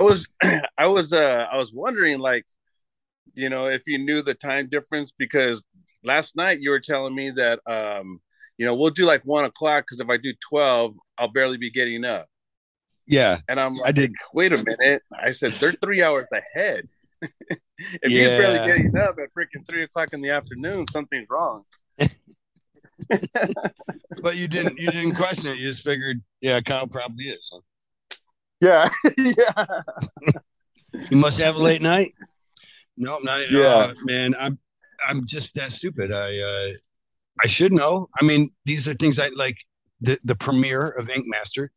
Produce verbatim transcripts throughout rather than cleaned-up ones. I was, I was, uh, I was wondering, like, you know, if you knew the time difference, because last night you were telling me that, um, you know, we'll do like one o'clock because if I do twelve, I'll barely be getting up. Yeah, and I'm like, I did. Wait a minute, I said they're three hours ahead. If yeah. He's barely getting up at freaking three o'clock in the afternoon, something's wrong. But you didn't, you didn't question it. You just figured, yeah, Kyle probably is. Huh? Yeah, yeah. You must have a late night. No, nope, not yeah, uh, man. I'm, I'm just that stupid. I, uh, I should know. I mean, these are things I like. The the premiere of Ink Master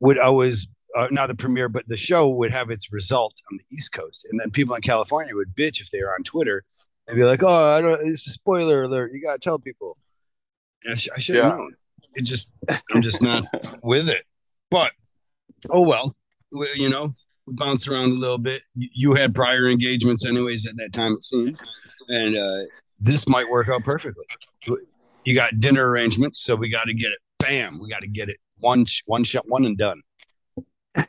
would always, uh, not the premiere, but the show would have its result on the East Coast, and then people in California would bitch if they were on Twitter and be like, "Oh, I don't, it's a spoiler alert. You gotta tell people." I, sh- I should have yeah. known. It just, I'm just not with it. But oh well, we, you know, we bounce around a little bit. You, you had prior engagements, anyways, at that time it seemed, and uh, this might work out perfectly. You got dinner arrangements, so we got to get it. Bam, we got to get it. One, one shot, one and done.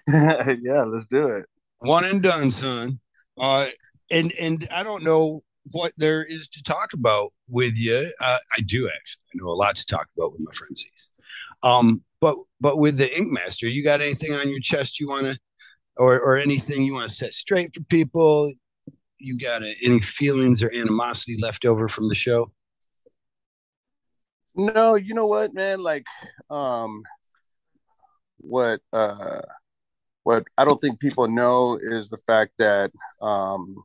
Yeah, let's do it. One and done, son. Uh, and and I don't know what there is to talk about with you. Uh, I do actually. I know a lot to talk about with my friend Ceez. Um, but but with the Ink Master, you got anything on your chest you want to, or or anything you want to set straight for people? You got a, any feelings or animosity left over from the show? No, you know what, man? Like, um, what uh, what I don't think people know is the fact that, um,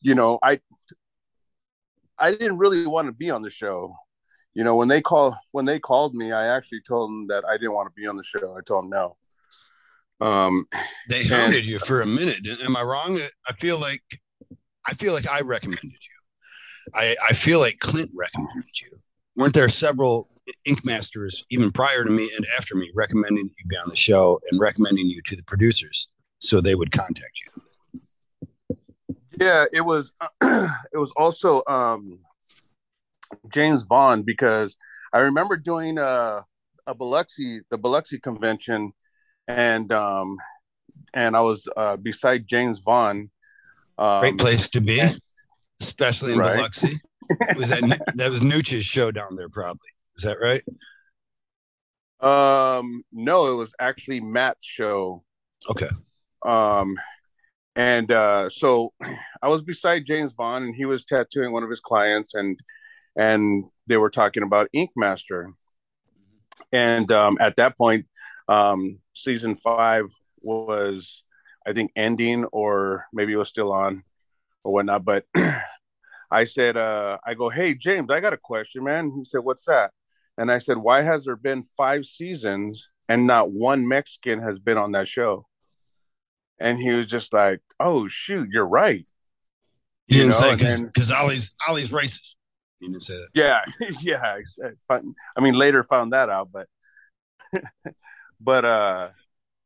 you know, I I didn't really want to be on the show. You know, when they call when they called me, I actually told them that I didn't want to be on the show. I told them no. Um, they hounded you for a minute. Am I wrong? I feel like I feel like I recommended you. I, I feel like Clint recommended you. Weren't there several Ink Masters, even prior to me and after me, recommending you be on the show and recommending you to the producers so they would contact you? Yeah, it was. Uh, it was also um, James Vaughn, because I remember doing a, a Biloxi, the Biloxi convention, and um, and I was uh, beside James Vaughn. Um, Great place to be. Especially in right. Biloxi. Was that that was Nooch's show down there? Probably, is that right? Um, no, it was actually Matt's show. Okay. Um, and uh, so I was beside James Vaughn, and he was tattooing one of his clients, and and they were talking about Ink Master. And um, at that point, um, season five was, I think, ending, or maybe it was still on. Or whatnot, but I said, uh, I go, hey, James, I got a question, man. He said, what's that? And I said, why has there been five seasons and not one Mexican has been on that show? And he was just like, oh, shoot, you're right. He you didn't know? Say, because because Ollie's, Ollie's racist. He didn't say that. Yeah, yeah. I mean, later found that out, but, but, uh,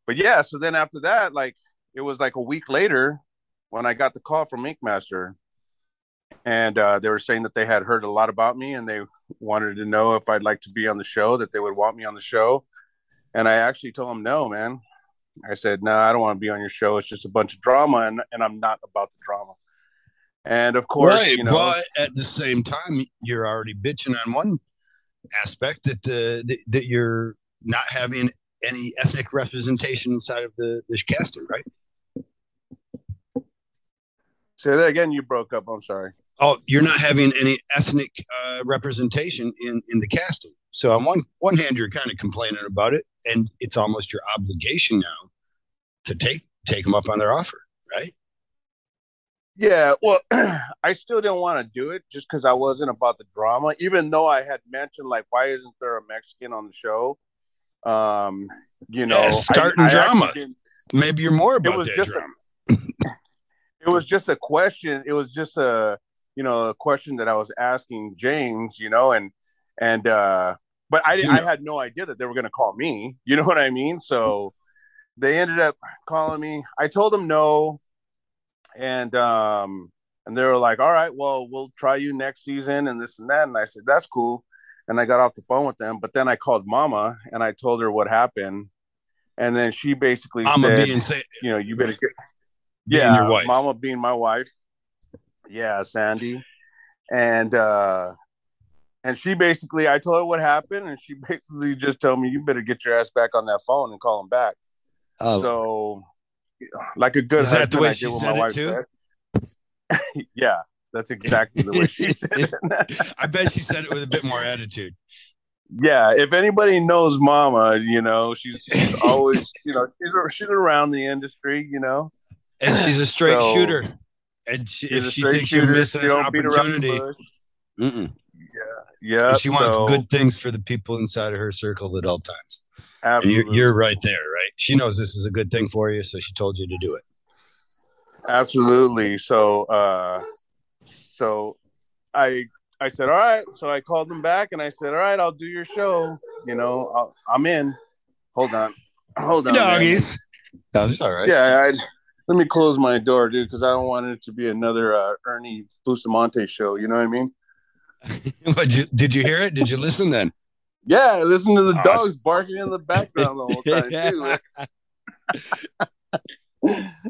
but yeah, so then after that, like, it was like a week later, when I got the call from Ink Master, and uh, they were saying that they had heard a lot about me and they wanted to know if I'd like to be on the show, that they would want me on the show. And I actually told them, no, man. I said, no, nah, I don't want to be on your show. It's just a bunch of drama, and, and I'm not about the drama. And of course, right, you know, but at the same time, you're already bitching on one aspect that uh, that, that you're not having any ethnic representation inside of the, the casting, right? Say that again. You broke up. I'm sorry. Oh, you're not having any ethnic uh, representation in, in the casting. So on one, one hand, you're kind of complaining about it, and it's almost your obligation now to take take them up on their offer, right? Yeah. Well, I still didn't want to do it just because I wasn't about the drama, even though I had mentioned, like, why isn't there a Mexican on the show? Um, you know, yeah, starting I, I drama. Maybe you're more about it was that just drama. A, It was just a question. It was just a, you know, a question that I was asking James, you know, and, and, uh, but I didn't, I had no idea that they were going to call me, you know what I mean? So they ended up calling me. I told them no. And, um, and they were like, all right, well, we'll try you next season and this and that. And I said, that's cool. And I got off the phone with them, but then I called Mama and I told her what happened. And then she basically Mama said, being sa- you know, you better get yeah, your wife. Mama being my wife. Yeah, Sandy. And uh, and she basically, I told her what happened, and she basically just told me, you better get your ass back on that phone and call him back. Oh. So, like a good husband, the way I did what my wife too? said. Yeah, that's exactly the way she said it. I bet she said it with a bit more attitude. Yeah, if anybody knows Mama, you know, she's, she's always, you know, she's, she's around the industry, you know. And she's a straight so, shooter. And she, if she thinks you're missing an opportunity. Mm-mm. Yeah, yeah. And she wants so, good things for the people inside of her circle at all times. Absolutely. You're, you're right there, right? She knows this is a good thing for you, so she told you to do it. Absolutely. So, uh, so I... I said, all right. So I called him back and I said, all right, I'll do your show. You know, I'll, I'm in. Hold on. Hold on. Doggies. No, it's all right. Yeah. I, let me close my door, dude, because I don't want it to be another uh, Ernie Bustamante show. You know what I mean? But you, did you hear it? Did you listen then? Yeah. I listened to the awesome. dogs barking in the background the whole time,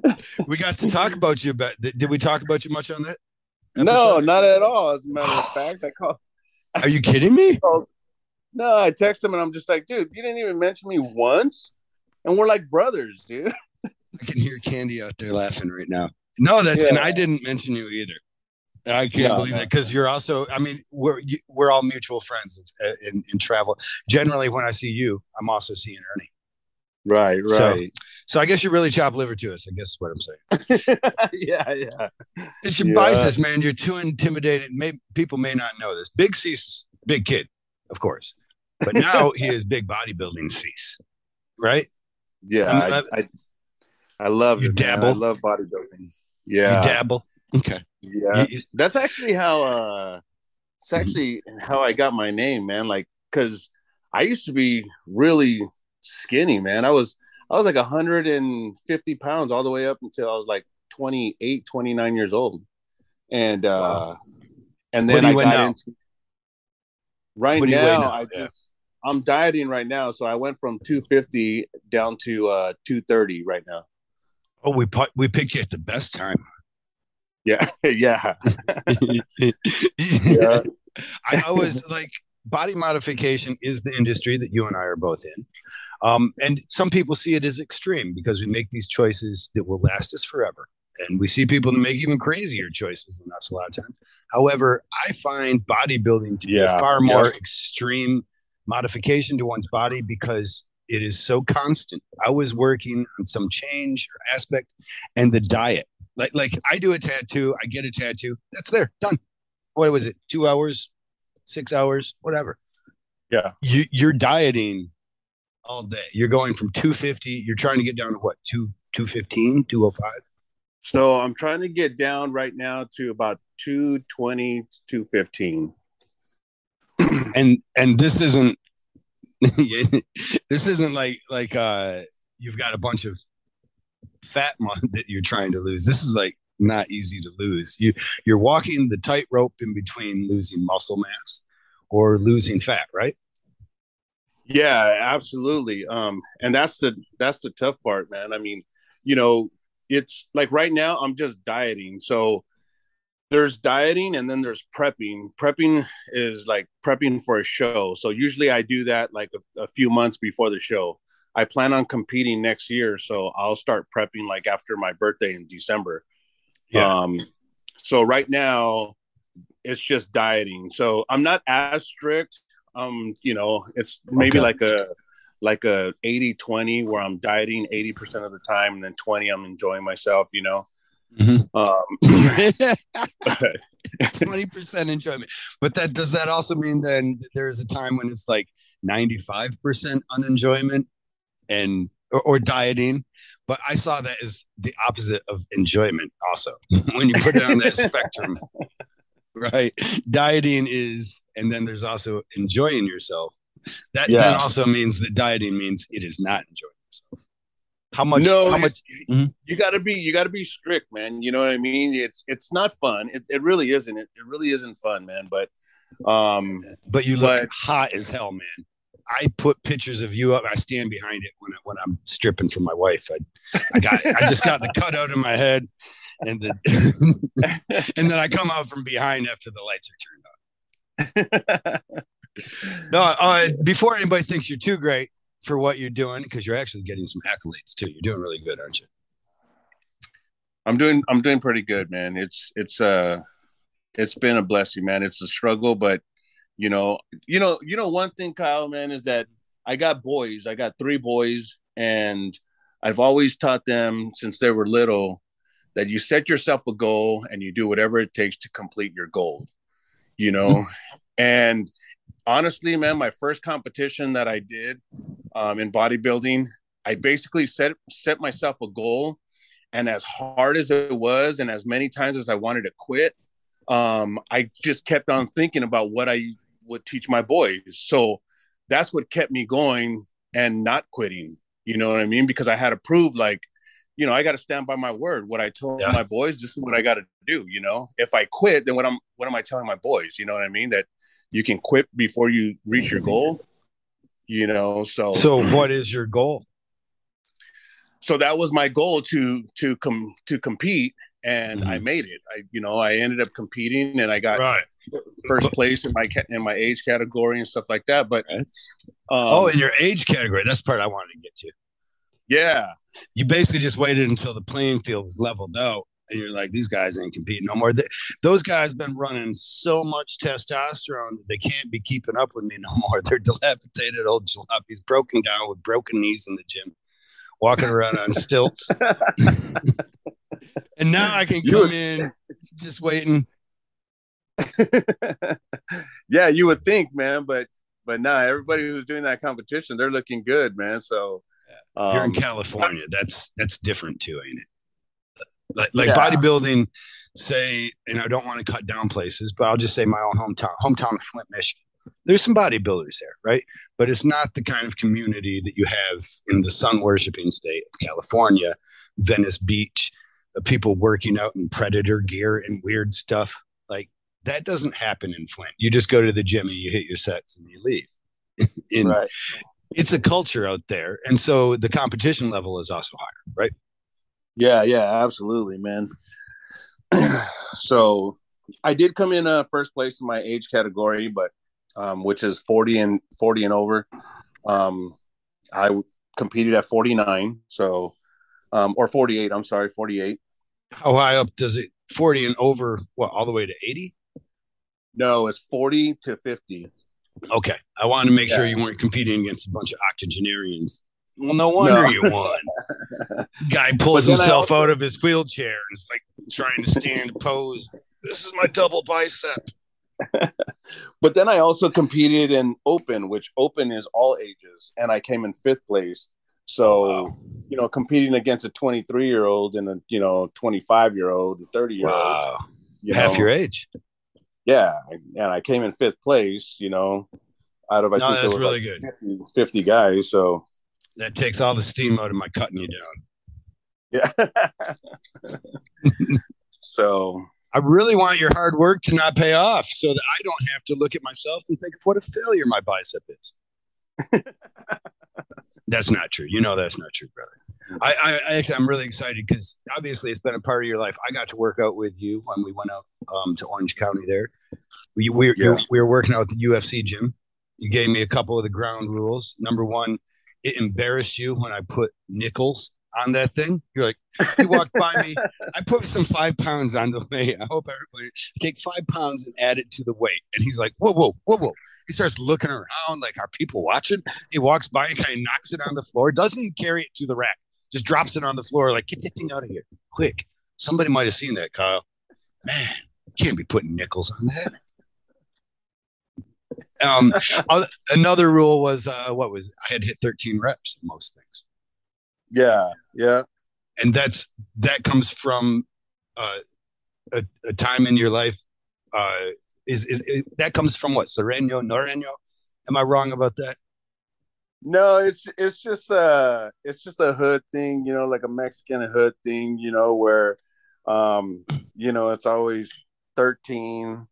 too. We got to talk about you. But did we talk about you much on that? Episode? No, not at all. As a matter of fact, I called. Are you kidding me? I called, no, I text him and I'm just like, dude, you didn't even mention me once, and we're like brothers, dude. I can hear Candy out there laughing right now. No, that's yeah. and I didn't mention you either. And I can't no, believe no. that because you're also. I mean, we're you, we're all mutual friends in, in, in travel. Generally, when I see you, I'm also seeing Ernie. Right, right. So, so I guess you really chop liver to us, I guess is what I'm saying. yeah, yeah. It's your yeah. biceps, man. You're too intimidated. Maybe people may not know this. Big Ceez, big kid, of course. But now he is big bodybuilding Ceez, right? Yeah, I, I, I, I love you it, dabble. Man. I love bodybuilding. Yeah, you dabble. Okay. Yeah, you, you, that's actually how. Uh, it's actually how I got my name, man. Like, because I used to be really skinny, man. I was I was like one hundred fifty pounds all the way up until I was like twenty-eight, twenty-nine years old. And uh wow. and then I got now? into right now, now I yeah. just I'm dieting right now, so I went from two fifty down to uh two thirty right now. Oh, we put, we picked you at the best time. Yeah. yeah. yeah. I always like body modification is the industry that you and I are both in. Um, and some people see it as extreme because we make these choices that will last us forever. And we see people that make even crazier choices than us a lot of times. However, I find bodybuilding to be yeah, a far more yeah. extreme modification to one's body because it is so constant. I was working on some change or aspect and the diet. Like, like I do a tattoo, I get a tattoo, that's there, done. What was it? Two hours, six hours, whatever. Yeah. You, you're dieting all day. You're going from two fifty. You're trying to get down to what? two fifteen, two oh five So I'm trying to get down right now to about two twenty to two fifteen And and this isn't this isn't like like uh you've got a bunch of fat that you're trying to lose. This is like not easy to lose. You you're walking the tightrope in between losing muscle mass or losing fat, right? Yeah, absolutely. Um, and that's the that's the tough part, man. I mean, you know, it's like right now I'm just dieting. So there's dieting and then there's prepping. Prepping is like prepping for a show. So usually I do that like a, a few months before the show. I plan on competing next year. So I'll start prepping like after my birthday in December. Yeah. Um, so right now it's just dieting. So I'm not as strict. Um, you know, it's maybe okay. like a like a eighty twenty where I'm dieting eighty percent of the time and then twenty I'm enjoying myself, you know. Mm-hmm. Um, twenty percent enjoyment. But that does that also mean then that there is a time when it's like ninety-five percent unenjoyment and or, or dieting? But I saw that as the opposite of enjoyment also when you put it on that spectrum. Right. Dieting is, and then there's also enjoying yourself. That yeah. then also means that dieting means it is not enjoying yourself. How much? No, how much? Mm-hmm. You gotta be, you gotta be strict, man. You know what I mean? It's, it's not fun. It, it really isn't. It, it really isn't fun, man. But, um, but you look but, hot as hell, man. I put pictures of you up. I stand behind it when I, when I'm stripping for my wife. I I got I just got the cut out of my head, and the, and then I come out from behind after the lights are turned on. No, uh, before anybody thinks you're too great for what you're doing, because you're actually getting some accolades too. You're doing really good, aren't you? I'm doing I'm doing pretty good, man. It's it's uh it's been a blessing, man. It's a struggle, but you know, you know, you know, one thing, Kyle, man, is that I got boys. I got three boys, and I've always taught them since they were little that you set yourself a goal and you do whatever it takes to complete your goal, you know. And honestly, man, my first competition that I did um, in bodybuilding, I basically set set myself a goal. And as hard as it was, and as many times as I wanted to quit, um, I just kept on thinking about what I would teach my boys. So that's what kept me going and not quitting. You know what I mean? Because I had to prove, like, you know, I got to stand by my word. What I told yeah. my boys, this is what I got to do. You know, if I quit, then what I'm, what am I telling my boys? You know what I mean? That you can quit before you reach your goal. You know, so. So what is your goal? So that was my goal to to come to compete, and mm-hmm. I made it. I you know I ended up competing, and I got right. first place in my in my age category and stuff like that. But um, oh, in your age category, that's the part I wanted to get to. Yeah, you basically just waited until the playing field was leveled out, and you're like, these guys ain't competing no more. They, those guys been running so much testosterone that they can't be keeping up with me no more. They're dilapidated old jalopies, broken down with broken knees in the gym. Walking around on stilts. And now I can come in just waiting. Yeah, you would think, man, but but nah, everybody who's doing that competition, they're looking good, man. So um, you're in California. That's that's different too, ain't it? Like like yeah. bodybuilding, say, and I don't want to cut down places, but I'll just say my own hometown, hometown of Flint, Michigan. There's some bodybuilders there, right? But it's not the kind of community that you have in the sun-worshipping state of California, Venice Beach, the people working out in predator gear and weird stuff. Like, that doesn't happen in Flint. You just go to the gym and you hit your sets and you leave. in, right. It's a culture out there. And so the competition level is also higher, right? Yeah, yeah, absolutely, man. So I did come in uh, first place in my age category, but Um, which is forty and forty and over. Um, I w- competed at forty-nine, so um, or forty-eight. I'm sorry, forty-eight. How high up does it? forty and over? What, all the way to eighty? No, it's forty to fifty. Okay, I wanted to make yeah. sure you weren't competing against a bunch of octogenarians. Well, no wonder no. you won. Guy pulls himself also- out of his wheelchair and is like trying to stand pose. This is my double bicep. But then I also competed in open, which open is all ages, and I came in fifth place. So, wow. you know, competing against a twenty-three year old and a, you know, twenty-five year old and thirty year old, wow. you half know, your age. Yeah. And I came in fifth place, you know, out of, I no, think that's there really like good. fifty, fifty guys. So that takes all the steam out of my cutting you down. Yeah. So I really want your hard work to not pay off so that I don't have to look at myself and think of what a failure my bicep is. That's not true. You know, that's not true, brother. I, I actually, I'm really excited because obviously it's been a part of your life. I got to work out with you when we went out um, to Orange County there. We, we, yeah. we were working out at the U F C gym. You gave me a couple of the ground rules. Number one, it embarrassed you when I put nickels on that thing. You're like, you walked by me. I put some five pounds on the way. I hope everybody take five pounds and add it to the weight. And he's like, whoa, whoa, whoa, whoa. He starts looking around like, are people watching? He walks by and kind of knocks it on the floor. Doesn't carry it to the rack. Just drops it on the floor. Like, get that thing out of here quick. Somebody might have seen that, Kyle. Man, you can't be putting nickels on that. Um, another rule was uh, what was I had hit thirteen reps in most things. Yeah, yeah. And that's that comes from uh, a, a time in your life. Uh, is, is is that comes from what? Sereno, Noreno? Am I wrong about that? No, it's it's just uh it's just a hood thing, you know, like a Mexican hood thing, you know, where um, you know, it's always thirteen,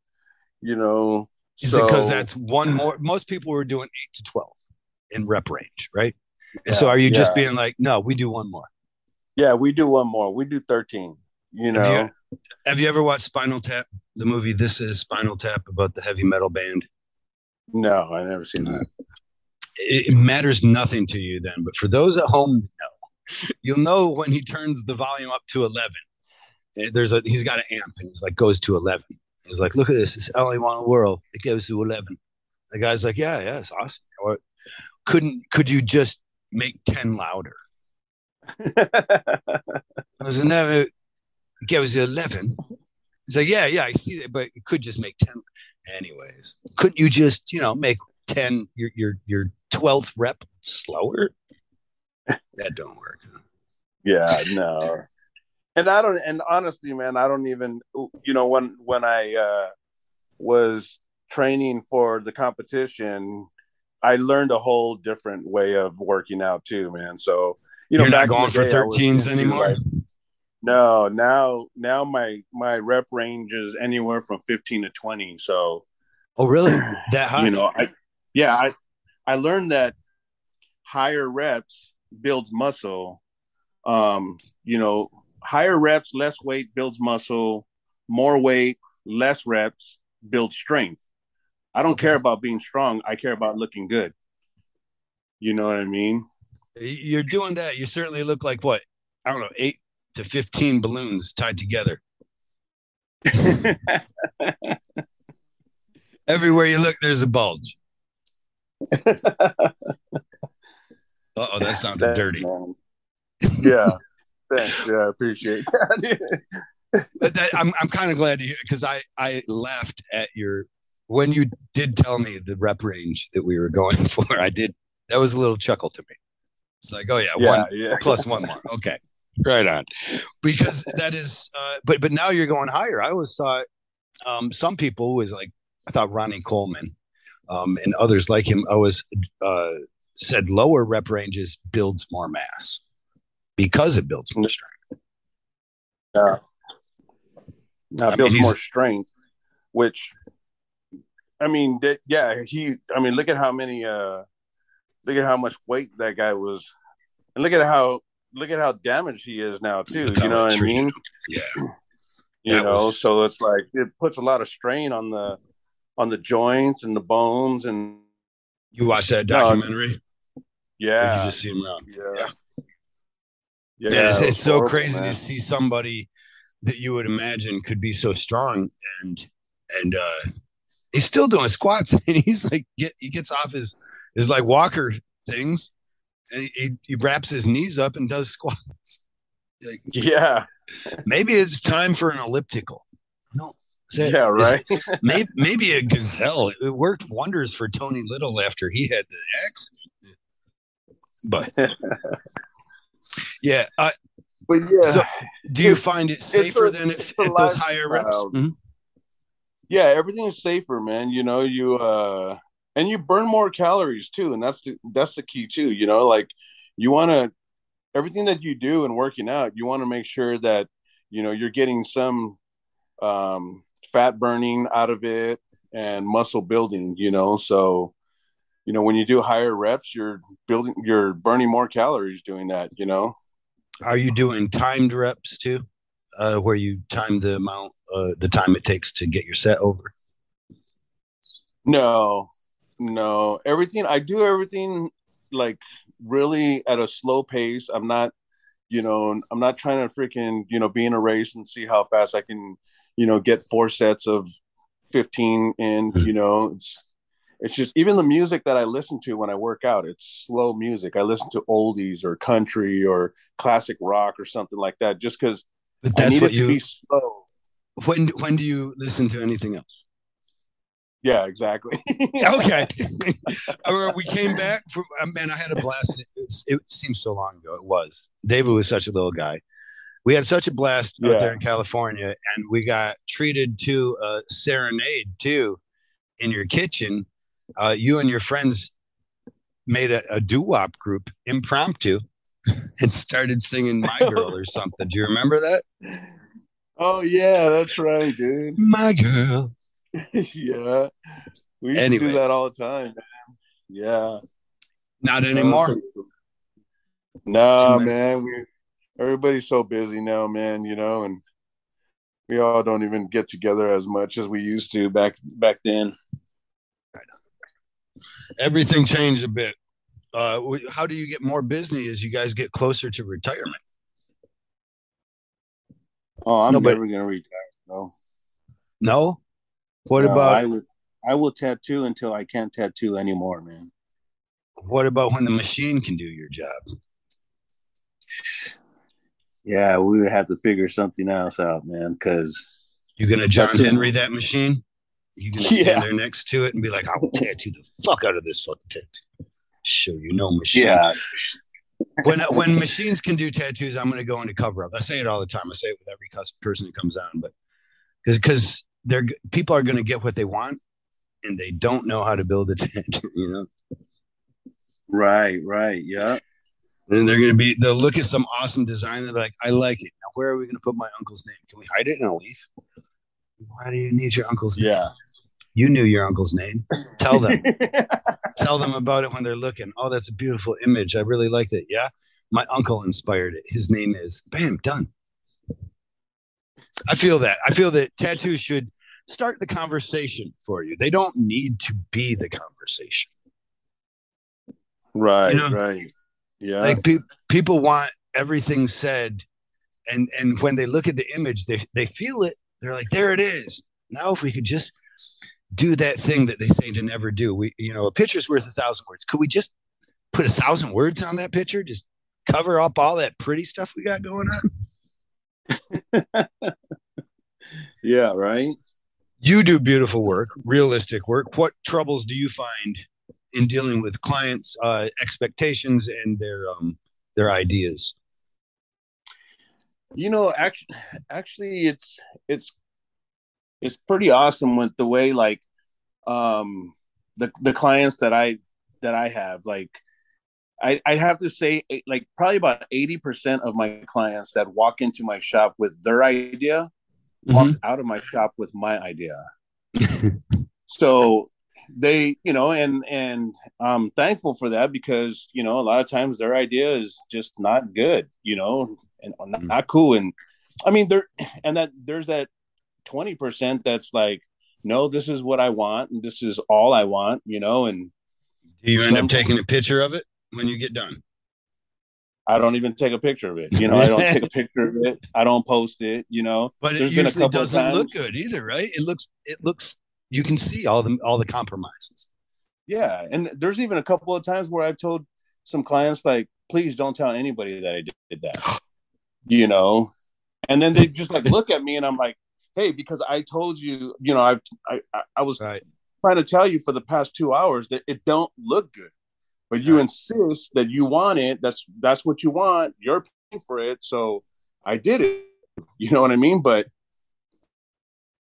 you know. Is so. It because that's one more? Most people were doing eight to twelve. in rep range, right? Yeah, and so are you yeah. just being like, no, we do one more? Yeah, we do one more. We do thirteen, you know. Have you, have you ever watched Spinal Tap, the movie This Is Spinal Tap, about the heavy metal band? No, I've never seen that. It matters nothing to you then, but for those at home, no. You'll know when he turns the volume up to eleven. There's a he's got an amp and he's like goes to eleven. He's like, look at this, it's only one world. It goes to eleven. The guy's like, yeah, yeah, it's awesome. Or couldn't could you just make ten louder? I was like, no, it goes to eleven. He's like, yeah, yeah, I see that, but you could just make ten. Anyways, couldn't you just, you know, make ten your your your twelfth rep slower? That don't work. Huh? Yeah, no. And I don't, and honestly, man, I don't even, you know, when, when I uh, was training for the competition, I learned a whole different way of working out too, man. So, you know, you're not going for thirteens anymore? Like, no, now, now my, my rep range is anywhere from fifteen to twenty. So. Oh, really? That high? You know, I, yeah, I, I learned that higher reps builds muscle, um, you know, higher reps, less weight builds muscle, more weight, less reps builds strength. I don't care about being strong. I care about looking good. You know what I mean? You're doing that. You certainly look like what? I don't know, eight to fifteen balloons tied together. Everywhere you look, there's a bulge. Uh-oh, that sounded That's dirty. Wrong. Yeah. Thanks. Yeah, I appreciate that. But that, I'm I'm kind of glad to hear, because I, I laughed at your, when you did tell me the rep range that we were going for, I did, that was a little chuckle to me. It's like, oh yeah, yeah one yeah. plus one more. Okay, right on. Because that is, uh, but but now you're going higher. I always thought um, some people was like, I thought Ronnie Coleman um, and others like him always uh, said lower rep ranges builds more mass. Because it builds more strength. Yeah. No, it builds mean, more strength, which, I mean, th- yeah, he, I mean, look at how many, uh, look at how much weight that guy was. And look at how, look at how damaged he is now, too. You know what I mean? Yeah. You that know, was... so it's like, it puts a lot of strain on the, on the joints and the bones. And you watch that documentary? No, yeah. Did you just see him around? Yeah. yeah. Yeah, yeah, it's, it's so horrible, crazy man. To see somebody that you would imagine could be so strong, and and uh, he's still doing squats, and he's like, get, he gets off his his like walker things, and he, he, he wraps his knees up and does squats. Like, yeah, maybe it's time for an elliptical. No, that, yeah, right. maybe, maybe a gazelle. It worked wonders for Tony Little after he had the accident, but. Yeah, uh, but yeah. So do you it's, find it safer a, than it, at those higher reps? Mm-hmm. Yeah, everything's safer, man. You know, you uh, and you burn more calories too, and that's the, that's the key too. You know, like you want to everything that you do in working out, you want to make sure that you know you're getting some um, fat burning out of it and muscle building. You know, so. You know, when you do higher reps, you're building, you're burning more calories doing that, you know? Are you doing timed reps too? Uh, where you time the amount, uh, the time it takes to get your set over? No, no. Everything, I do everything like really at a slow pace. I'm not, you know, I'm not trying to freaking, you know, be in a race and see how fast I can, you know, get four sets of fifteen in, you know, it's, It's just even the music that I listen to when I work out, it's slow music. I listen to oldies or country or classic rock or something like that just because I need it to be slow. When, when do you listen to anything else? Yeah, exactly. Okay. We came back from, man, I had a blast. It, it, it seems so long ago. It was. David was such a little guy. We had such a blast out yeah. there in California, and we got treated to a serenade too in your kitchen. Uh, you and your friends made a, a doo-wop group impromptu and started singing My Girl or something. Do you remember that? Oh, yeah, that's right, dude. My Girl. Yeah. We used Anyways. to do that all the time, man. Yeah. Not anymore. Nah, man. We, everybody's so busy now, man, you know, and we all don't even get together as much as we used to back back then. Everything changed a bit. Uh, how do you get more busy as you guys get closer to retirement? Oh, I'm Nobody. never going to retire. No. No? What no, about... I will, I will tattoo until I can't tattoo anymore, man. What about when the machine can do your job? Yeah, we would have to figure something else out, man, because... You're going to John Henry that machine? You're going to stand yeah. there next to it and be like, I will tattoo the fuck out of this fucking tattoo. Sure, you know machine. Yeah. When when machines can do tattoos, I'm going to go into cover-up. I say it all the time. I say it with every person that comes on, but because they're people are going to get what they want, and they don't know how to build a tattoo, you know? Right, right, yeah. And they're going to be, they'll look at some awesome design, they're like, I like it. Now, where are we going to put my uncle's name? Can we hide it in a leaf? Why do you need your uncle's name? Yeah. You knew your uncle's name. Tell them. Tell them about it when they're looking. Oh, that's a beautiful image. I really liked it. Yeah. My uncle inspired it. His name is bam, done. I feel that. I feel that tattoos should start the conversation for you. They don't need to be the conversation. Right. You know? Right. Yeah. Like pe- people want everything said. And, and when they look at the image, they, they feel it. They're like, there it is. Now, if we could just do that thing that they say to never do. We, you know, a picture's worth a thousand words. Could we just put a thousand words on that picture? Just cover up all that pretty stuff we got going on. Yeah, right. You do beautiful work, realistic work. What troubles do you find in dealing with clients' uh, expectations and their um, their ideas? You know, actually, actually, it's it's. It's pretty awesome with the way, like, um, the the clients that I that I have, like, I I have to say, like, probably about eighty percent of my clients that walk into my shop with their idea, mm-hmm. walks out of my shop with my idea. So they, you know, and and I'm thankful for that because you know a lot of times their idea is just not good, you know, and not, not cool. And I mean, there and that there's that. twenty percent that's like, no, this is what I want and this is all I want, you know. And do you end up taking a picture of it when you get done? I don't even take a picture of it, you know. I don't take a picture of it. I don't post it, you know. But it usually doesn't look good either, right? It looks, it looks. You can see all the all the compromises. Yeah, and there's even a couple of times where I've told some clients like, please don't tell anybody that I did that, you know. And then they just like look at me, and I'm like. Hey, because I told you, you know, I've, I I was right. trying to tell you for the past two hours that it don't look good, but you right. insist that you want it. That's that's what you want. You're paying for it, so I did it. You know what I mean? But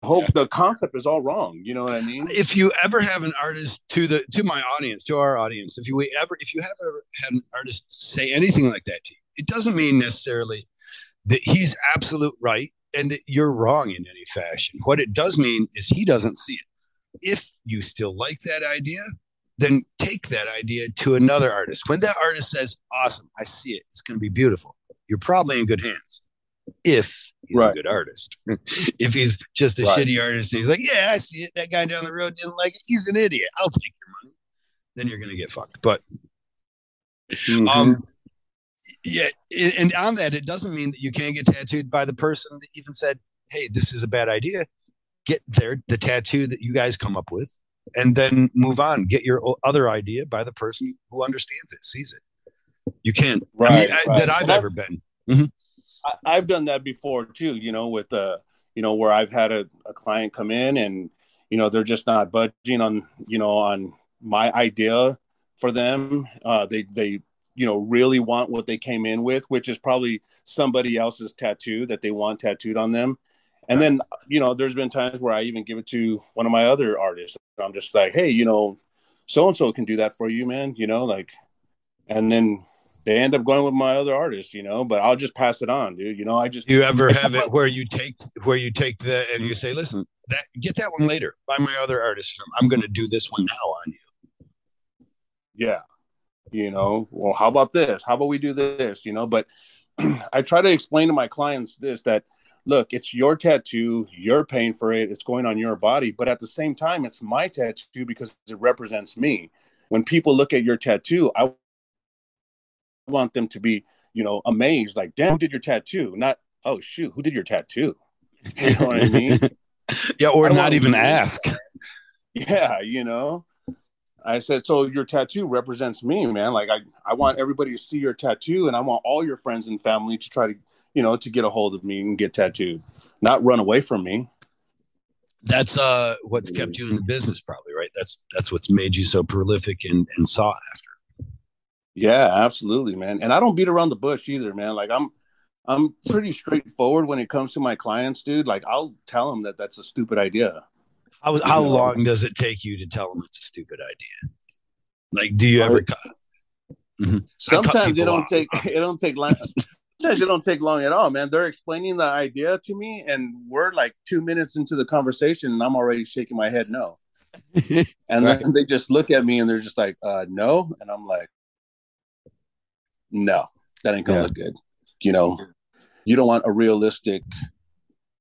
I hope yeah. the concept is all wrong. You know what I mean? If you ever have an artist to the to my audience, to our audience, if you we ever if you have ever had an artist say anything like that to you, it doesn't mean necessarily that he's absolute right. And that you're wrong in any fashion. What it does mean is he doesn't see it. If you still like that idea, then take that idea to another artist. When that artist says, awesome, I see it. It's going to be beautiful. You're probably in good hands. If he's right. a good artist. If he's just a right. shitty artist, and he's like, yeah, I see it. That guy down the road didn't like it. He's an idiot. I'll take your money. Then you're going to get fucked. But mm-hmm. um. Yeah, and on that, it doesn't mean that you can't get tattooed by the person that even said, hey, this is a bad idea. Get their the tattoo that you guys come up with and then move on. Get your other idea by the person who understands it, sees it. You can't. Right. I mean, I, right. That I've well, ever been. Mm-hmm. I, I've done that before, too, you know, with, uh, you know, where I've had a, a client come in and, you know, they're just not budging on, you know, on my idea for them. Uh, they, they, you know, really want what they came in with, which is probably somebody else's tattoo that they want tattooed on them. And then, you know, there's been times where I even give it to one of my other artists. I'm just like, hey, you know, so-and-so can do that for you, man. You know, like, and then they end up going with my other artist, you know, but I'll just pass it on, dude. You know, I just, you ever have it where you take, where you take the, and you say, listen, that get that one later by my other artist. I'm going to do this one now on you. Yeah. you know, well, how about this? How about we do this? You know, but I try to explain to my clients this, that, look, it's your tattoo. You're paying for it. It's going on your body. But at the same time, it's my tattoo because it represents me. When people look at your tattoo, I want them to be, you know, amazed. Like, damn, who did your tattoo? Not, oh, shoot, who did your tattoo? You know what I mean? Yeah, or not even ask. Yeah, you know. I said, so your tattoo represents me, man. Like, I, I want everybody to see your tattoo, and I want all your friends and family to try to, you know, to get a hold of me and get tattooed, not run away from me. That's uh, what's kept you in the business, probably, right? That's that's what's made you so prolific and, and sought after. Yeah, absolutely, man. And I don't beat around the bush either, man. Like, I'm I'm pretty straightforward when it comes to my clients, dude. Like, I'll tell them that that's a stupid idea. How how you know? Long does it take you to tell them it's a stupid idea? Like, do you ever? Mm-hmm. Sometimes it don't off. take it don't take long. Sometimes it don't take long at all, man. They're explaining the idea to me, and we're like two minutes into the conversation, and I'm already shaking my head no. And right. Then they just look at me, and they're just like, uh, no. And I'm like, no, that ain't going to yeah. look good. You know, you don't want a realistic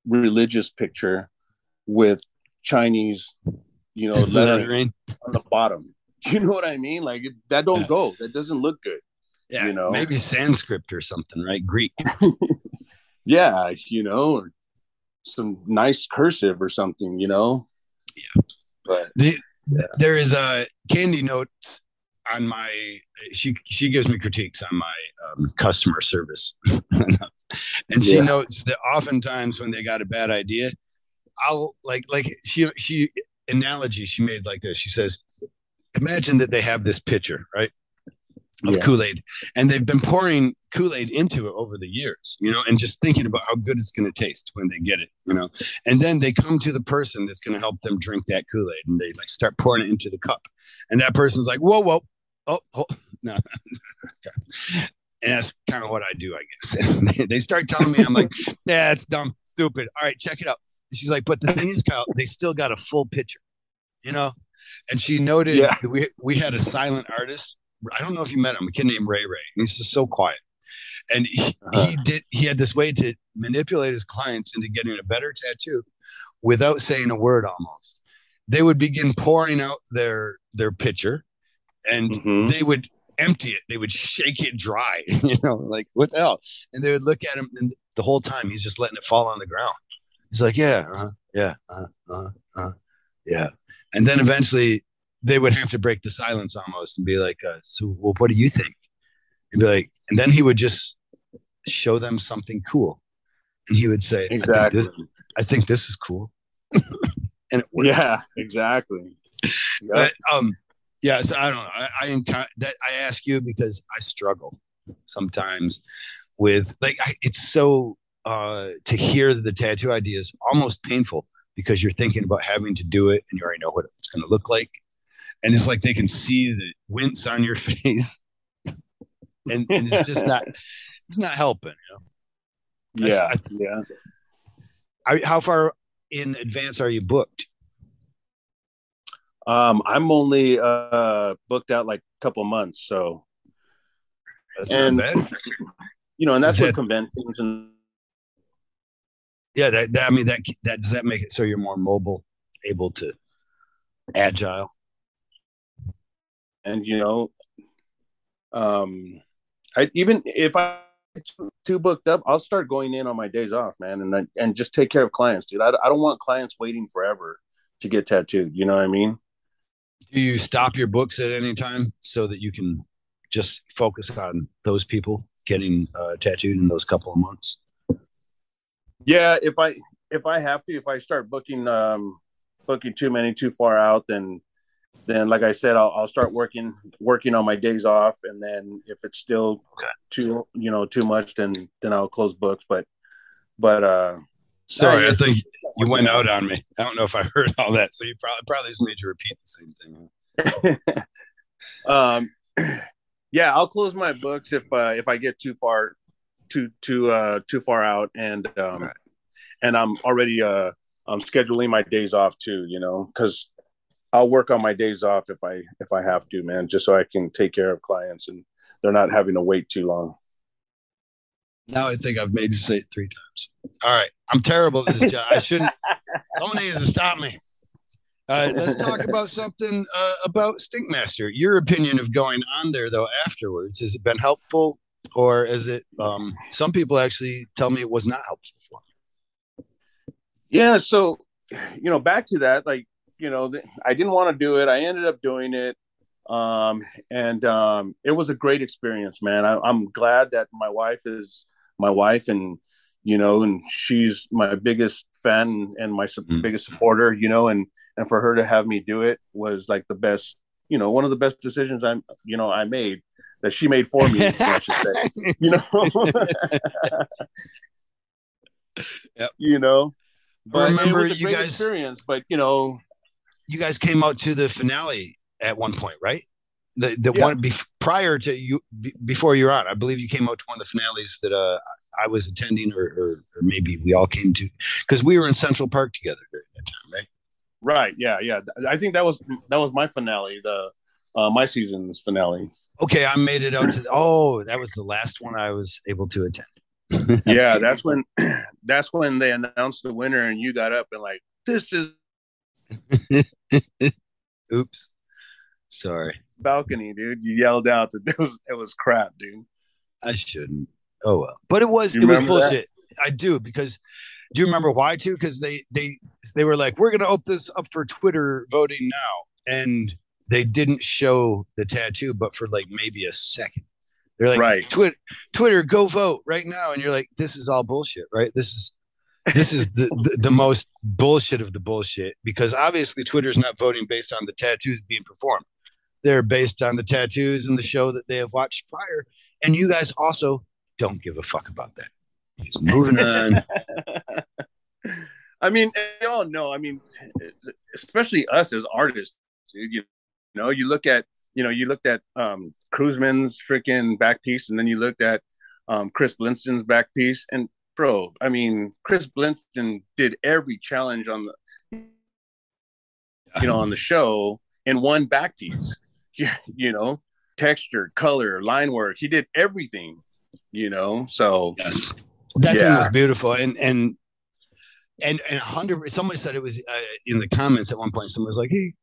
religious picture with Chinese, you know, lettering on the bottom. You know what I mean? Like, it, that don't go. That doesn't look good. Yeah, you know, maybe Sanskrit or something, right? Greek. Yeah, you know, or some nice cursive or something, you know. Yeah, but the, yeah. There is a Candy notes on my. She she gives me critiques on my um, customer service, and she yeah. notes that oftentimes when they got a bad idea, I'll like like she she analogy she made like this. She says, imagine that they have this pitcher, right? Of yeah. Kool-Aid, and they've been pouring Kool-Aid into it over the years, you know, and just thinking about how good it's going to taste when they get it, you know, and then they come to the person that's going to help them drink that Kool-Aid, and they like start pouring it into the cup, and that person's like, whoa, whoa, oh, oh. no, okay. And that's kind of what I do, I guess. They start telling me, I'm like, yeah, it's dumb, stupid. All right, check it out. And she's like, but the thing is, Kyle, they still got a full pitcher, you know, and she noted yeah. that we we had a silent artist. I don't know if you met him, a kid named Ray Ray. He's just so quiet. And he, uh, he did. He had this way to manipulate his clients into getting a better tattoo without saying a word almost. They would begin pouring out their their pitcher, and mm-hmm. they would empty it. They would shake it dry, you know, like, what the hell? And they would look at him, and the whole time he's just letting it fall on the ground. He's like, yeah, uh, yeah, uh, uh, uh, yeah. And then eventually they would have to break the silence almost and be like, uh, so, well, what do you think? And be like, and then he would just show them something cool. And he would say, exactly. I think this, I think this is cool. And it worked. Yeah, exactly. Yep. But, um, yeah. So I don't know. I, I, encounter, that, I ask you because I struggle sometimes with like, I, it's so uh, to hear the tattoo idea is almost painful because you're thinking about having to do it and you already know what it's going to look like. And it's like they can see the wince on your face, and, and it's just not—it's not helping. You know? Yeah, I, yeah. I, how far in advance are you booked? Um, I'm only uh, booked out like a couple months, so that's and not bad. You know, and that's that, what conventions and yeah. That, that I mean, that that does that make it so you're more mobile, able to agile. And, you know, um, I, even if I'm too booked up, I'll start going in on my days off, man. And I, and just take care of clients, dude. I, I don't want clients waiting forever to get tattooed. You know what I mean? Do you stop your books at any time so that you can just focus on those people getting uh, tattooed in those couple of months? Yeah, if I if I have to, if I start booking um, booking too many too far out, then. Then, like I said, I'll, I'll start working working on my days off, and then if it's still too, you know, too much, then then I'll close books. But, but uh, sorry, I, I think you went out on me. I don't know if I heard all that, so you probably probably just made you repeat the same thing. um, yeah, I'll close my books if uh, if I get too far, too too uh, too far out, and um, right. and I'm already uh, I'm scheduling my days off too, you know, because. I'll work on my days off if I if I have to, man, just so I can take care of clients and they're not having to wait too long. Now I think I've made you say it three times. All right. I'm terrible at this job. I shouldn't. Someone needs to stop me. All right. Let's talk about something uh, about Stink Master. Your opinion of going on there, though, afterwards, has it been helpful or is it um, some people actually tell me it was not helpful for me? Yeah. So, you know, back to that, like, you know, th- I didn't want to do it. I ended up doing it. Um, and um, it was a great experience, man. I- I'm glad that my wife is my wife and, you know, and she's my biggest fan and my su- biggest supporter, you know, and, and for her to have me do it was like the best, you know, one of the best decisions I'm, you know, I made that she made for me, I should say, you know, yep. You know, but I remember it was a you great guys, experience, but you know, you guys came out to the finale at one point, right? The the yeah. one be- prior to you, b- before you're on, I believe you came out to one of the finales that uh, I was attending, or, or, or maybe we all came to, because we were in Central Park together during that time, right? Right. Yeah. Yeah. I think that was that was my finale, the uh, my season's finale. Okay, I made it out to. Oh, that was the last one I was able to attend. Yeah, that's when that's when they announced the winner, and you got up and like, this is. Oops. Sorry. Balcony, dude. You yelled out that it was it was crap, dude. I shouldn't. Oh well. But it was it was bullshit. That? I do, because do you remember why too? Because they they they were like, we're gonna open this up for Twitter voting now. And they didn't show the tattoo, but for like maybe a second. They're like, right. Twitter Twitter, go vote right now. And you're like, this is all bullshit, right? This is This is the, the, the most bullshit of the bullshit, because obviously Twitter's not voting based on the tattoos being performed. They're based on the tattoos and the show that they have watched prior. And you guys also don't give a fuck about that. Just moving on. I mean, we all know. I mean, especially us as artists, dude. You know, you look at, you know, you looked at um, Cruzman's freaking back piece, and then you looked at um, Chris Blinston's back piece, and bro, I mean, Chris Blinston did every challenge on the, you know, on the show in one back piece, you, you know, texture, color, line work. He did everything, you know, so. Yes. That yeah. thing was beautiful. And, and, and, and one hundred percent, somebody said it was uh, in the comments at one point, someone was like, he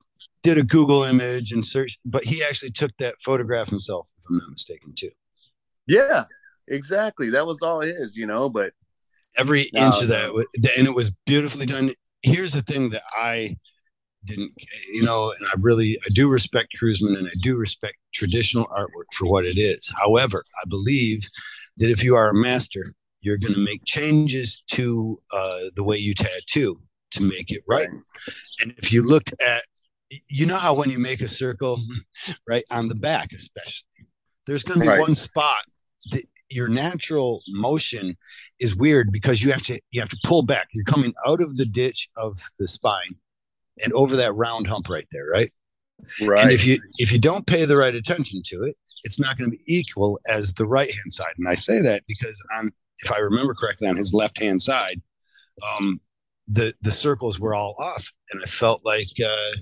did a Google image and search, but he actually took that photograph himself, if I'm not mistaken, too. Yeah, exactly. That was all his, you know, but. Every inch uh, of that, and it was beautifully done. Here's the thing that I didn't, you know, and I really, I do respect Cruzman, and I do respect traditional artwork for what it is. However, I believe that if you are a master, you're going to make changes to uh, the way you tattoo to make it right. And if you looked at, you know how when you make a circle, right, on the back especially, there's going to be right. one spot that your natural motion is weird, because you have to you have to pull back. You're coming out of the ditch of the spine and over that round hump right there, right? Right. And if you if you don't pay the right attention to it, it's not going to be equal as the right hand side. And I say that because on, if I remember correctly, on his left hand side, um, the the circles were all off, and I felt like uh,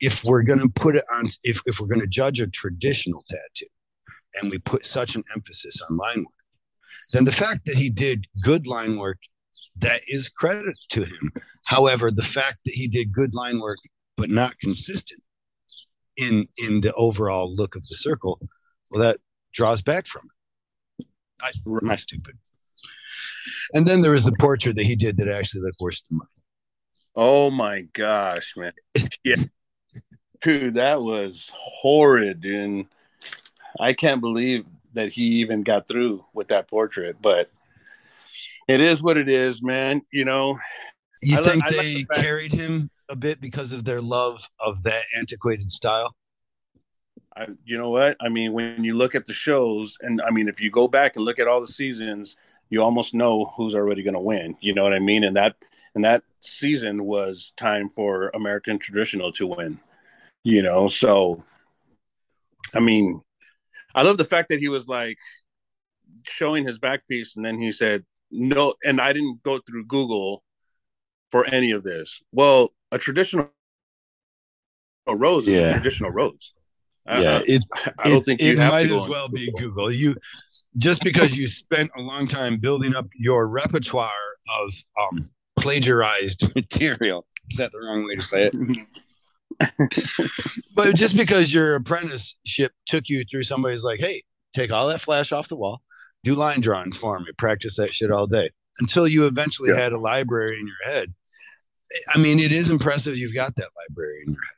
if we're going to put it on, if if we're going to judge a traditional tattoo, and we put such an emphasis on line work, then the fact that he did good line work, that is credit to him. However, the fact that he did good line work, but not consistent in, in the overall look of the circle, well, that draws back from it. I, am I stupid? And then there was the portrait that he did that actually looked worse than mine. Oh my gosh, man. Yeah. Dude, that was horrid, dude. I can't believe that he even got through with that portrait, but it is what it is, man. You know, you I think like, they like the fact- carried him a bit because of their love of that antiquated style. I, you know what? I mean, when you look at the shows, and I mean, if you go back and look at all the seasons, you almost know who's already going to win. You know what I mean? And that, and that season was time for American traditional to win, you know? So, I mean, I love the fact that he was like showing his back piece, and then he said, no, and I didn't go through Google for any of this. Well, a traditional A rose yeah. is a traditional rose. Yeah, uh, it, I don't it, think you it have might to as well Google. be Google. You just because you spent a long time building up your repertoire of um, plagiarized material. Is that the wrong way to say it? But just because your apprenticeship took you through somebody's like, hey, take all that flash off the wall, do line drawings for me, practice that shit all day until you eventually yeah. had a library in your head. I mean, it is impressive you've got that library in your head.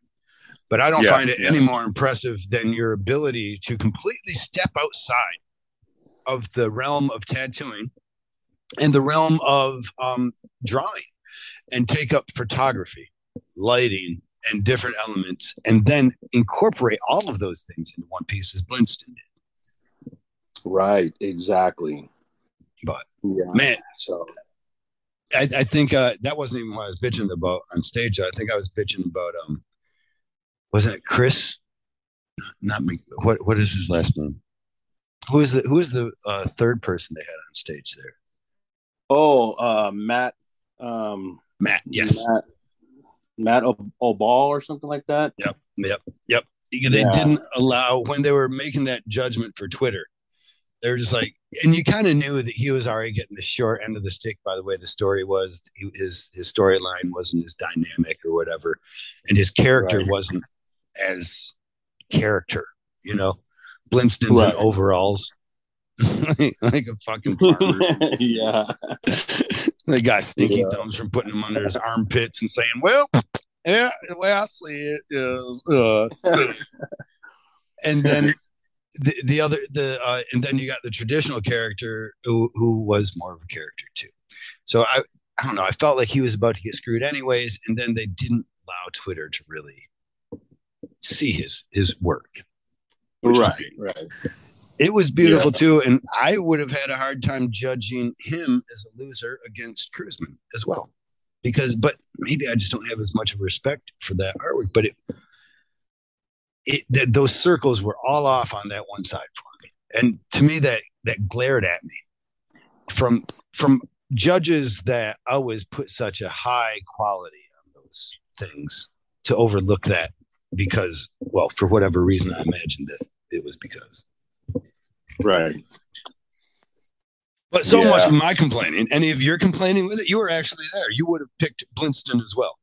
But I don't yeah, find it yeah. any more impressive than your ability to completely step outside of the realm of tattooing and the realm of um, drawing and take up photography, lighting, and different elements, and then incorporate all of those things into one piece as Blinston did. Right, exactly. But, yeah, man, so. I, I think uh, that wasn't even what I was bitching about on stage. I think I was bitching about... um. Wasn't it Chris? Not me. What? What is his last name? Who is the Who is the uh, third person they had on stage there? Oh, uh, Matt. Um, Matt. Yes. Matt, Matt o- O'Ball or something like that. Yep. Yep. Yep. They yeah. didn't allow when they were making that judgment for Twitter. They were just like, and you kind of knew that he was already getting the short end of the stick by the way the story was. He, his his storyline wasn't as dynamic or whatever, and his character right. wasn't. As character, you know, Blinston's right. in overalls, like, like a fucking farmer. yeah, they got stinky yeah. thumbs from putting him under his armpits and saying, "Well, yeah, the way I see it is." Uh. And then the the other the uh, and then you got the traditional character who, who was more of a character too. So I I don't know. I felt like he was about to get screwed anyways, and then they didn't allow Twitter to really. see his his work right right it was beautiful yeah. too, and I would have had a hard time judging him as a loser against Cruzman as well, because but maybe I just don't have as much of respect for that artwork, but it it that those circles were all off on that one side for me, and to me that that glared at me from from judges that always put such a high quality on those things to overlook that. Because, well, for whatever reason, I imagined it. It was because. Right. But so yeah. much of my complaining, any of your complaining with it, you were actually there. You would have picked Blinston as well.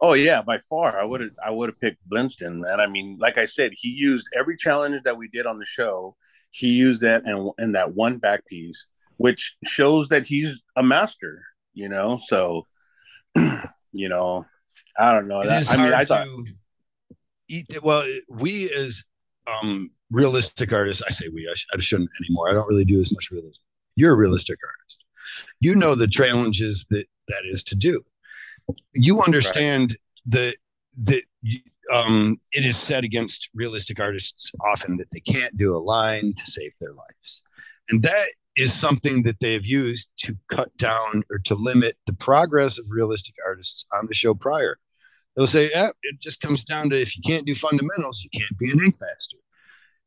Oh, yeah, by far. I would have I would have picked Blinston, man. I mean, like I said, he used every challenge that we did on the show. He used that and, and that one back piece, which shows that he's a master, you know? So, you know... I don't know. That, I mean, I thought. Eat the, well, we as um, realistic artists, I say we, I, sh- I shouldn't anymore. I don't really do as much realism. You're a realistic artist. You know the challenges that that is to do. You understand right. that that um, it is set against realistic artists often that they can't do a line to save their lives. And that is something that they have used to cut down or to limit the progress of realistic artists on the show prior. They'll say, eh, it just comes down to if you can't do fundamentals, you can't be an Ink Master.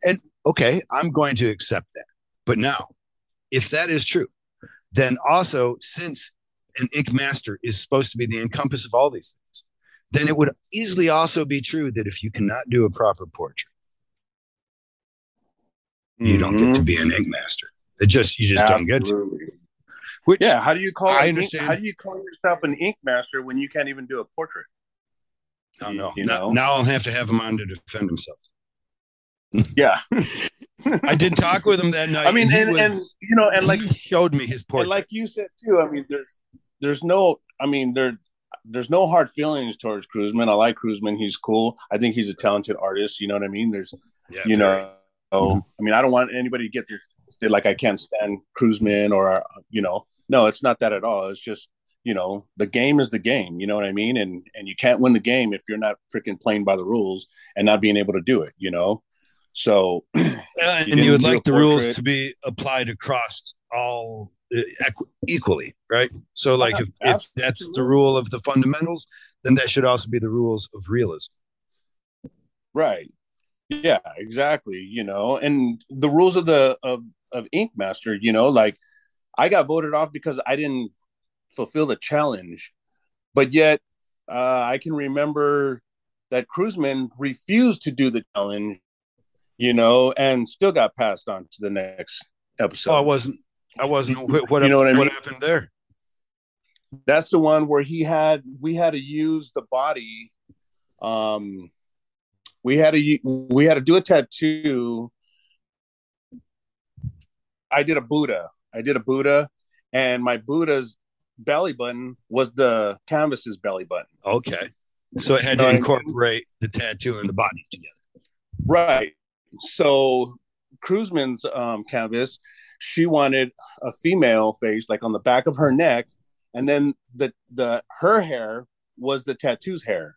And, okay, I'm going to accept that. But now, if that is true, then also, since an Ink Master is supposed to be the encompass of all these things, then it would easily also be true that if you cannot do a proper portrait, mm-hmm. you don't get to be an Ink Master. It just You just Absolutely. don't get to. Which, yeah, how do you call I understand. Ink, how do you call yourself an Ink Master when you can't even do a portrait? I don't know. You now, know. Now I'll have to have him on to defend himself. Yeah. I did talk with him that night. I mean, and, and, was, and you know, and like he showed me his portrait. And like you said too, I mean, there's there's no I mean there there's no hard feelings towards Cruzman. I like Cruzman, he's cool. I think he's a talented artist, you know what I mean? There's yeah, you very. know mm-hmm. I mean I don't want anybody to get their like I can't stand Cruzman or you know. No, it's not that at all. It's just you know, the game is the game, you know what I mean? And and you can't win the game if you're not freaking playing by the rules and not being able to do it, you know? So. You and you would like the rules to be applied across all equ- equally, right? So like yeah, if, if that's the rule of the fundamentals, then that should also be the rules of realism. Right. Yeah, exactly. You know, and the rules of the, of, of Ink Master, you know, like I got voted off because I didn't fulfill the challenge, but yet uh I can remember that Cruzman refused to do the challenge, you know, and still got passed on to the next episode. Oh, I wasn't. I wasn't. What, what, you know what, I mean? What happened there? That's the one where he had. We had to use the body. Um, we had to. We had to do a tattoo. I did a Buddha. I did a Buddha, and my Buddha's belly button was the canvas's belly button. Okay. So it had to incorporate the tattoo and the body together. Right. So Cruzman's um, canvas, she wanted a female face like on the back of her neck. And then the, the her hair was the tattoo's hair.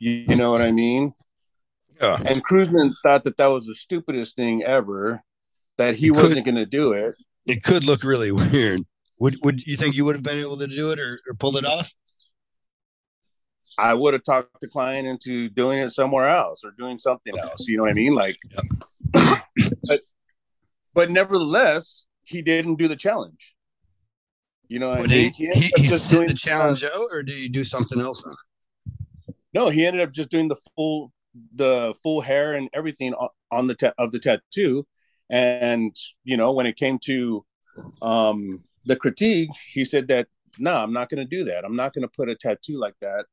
You, you know what I mean? Yeah. And Cruzman thought that that was the stupidest thing ever, that he it wasn't going to do it. It could look really weird. Would would you think you would have been able to do it or, or pull it off? I would have talked the client into doing it somewhere else or doing something okay. else. You know what I mean? Like, yep. but, but nevertheless, he didn't do the challenge. You know what but I mean? He, he, he did the challenge out, or did he do something else on it? No, he ended up just doing the full, the full hair and everything on the ta- of the tattoo. And, you know, when it came to um, the critique, he said that, no, nah, I'm not going to do that. I'm not going to put a tattoo like that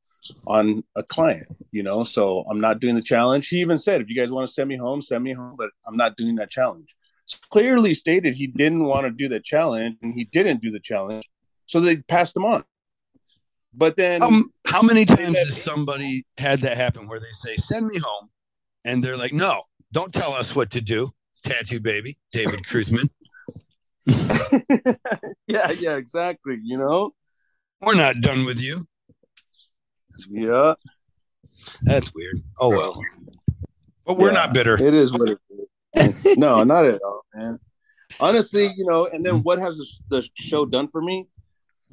on a client, you know, so I'm not doing the challenge. He even said, if you guys want to send me home, send me home, but I'm not doing that challenge. It's clearly stated he didn't want to do the challenge, and he didn't do the challenge, so they passed him on. But then um, how many times has somebody had that happen where they say, send me home, and they're like, no, don't tell us what to do, tattoo baby, David Cruzman. yeah, yeah, exactly, you know? We're not done with you. That's yeah, that's weird. Oh well, but we're yeah, not bitter. It is what it is. No, not at all, man. Honestly, you know. And then what has this, the show done for me?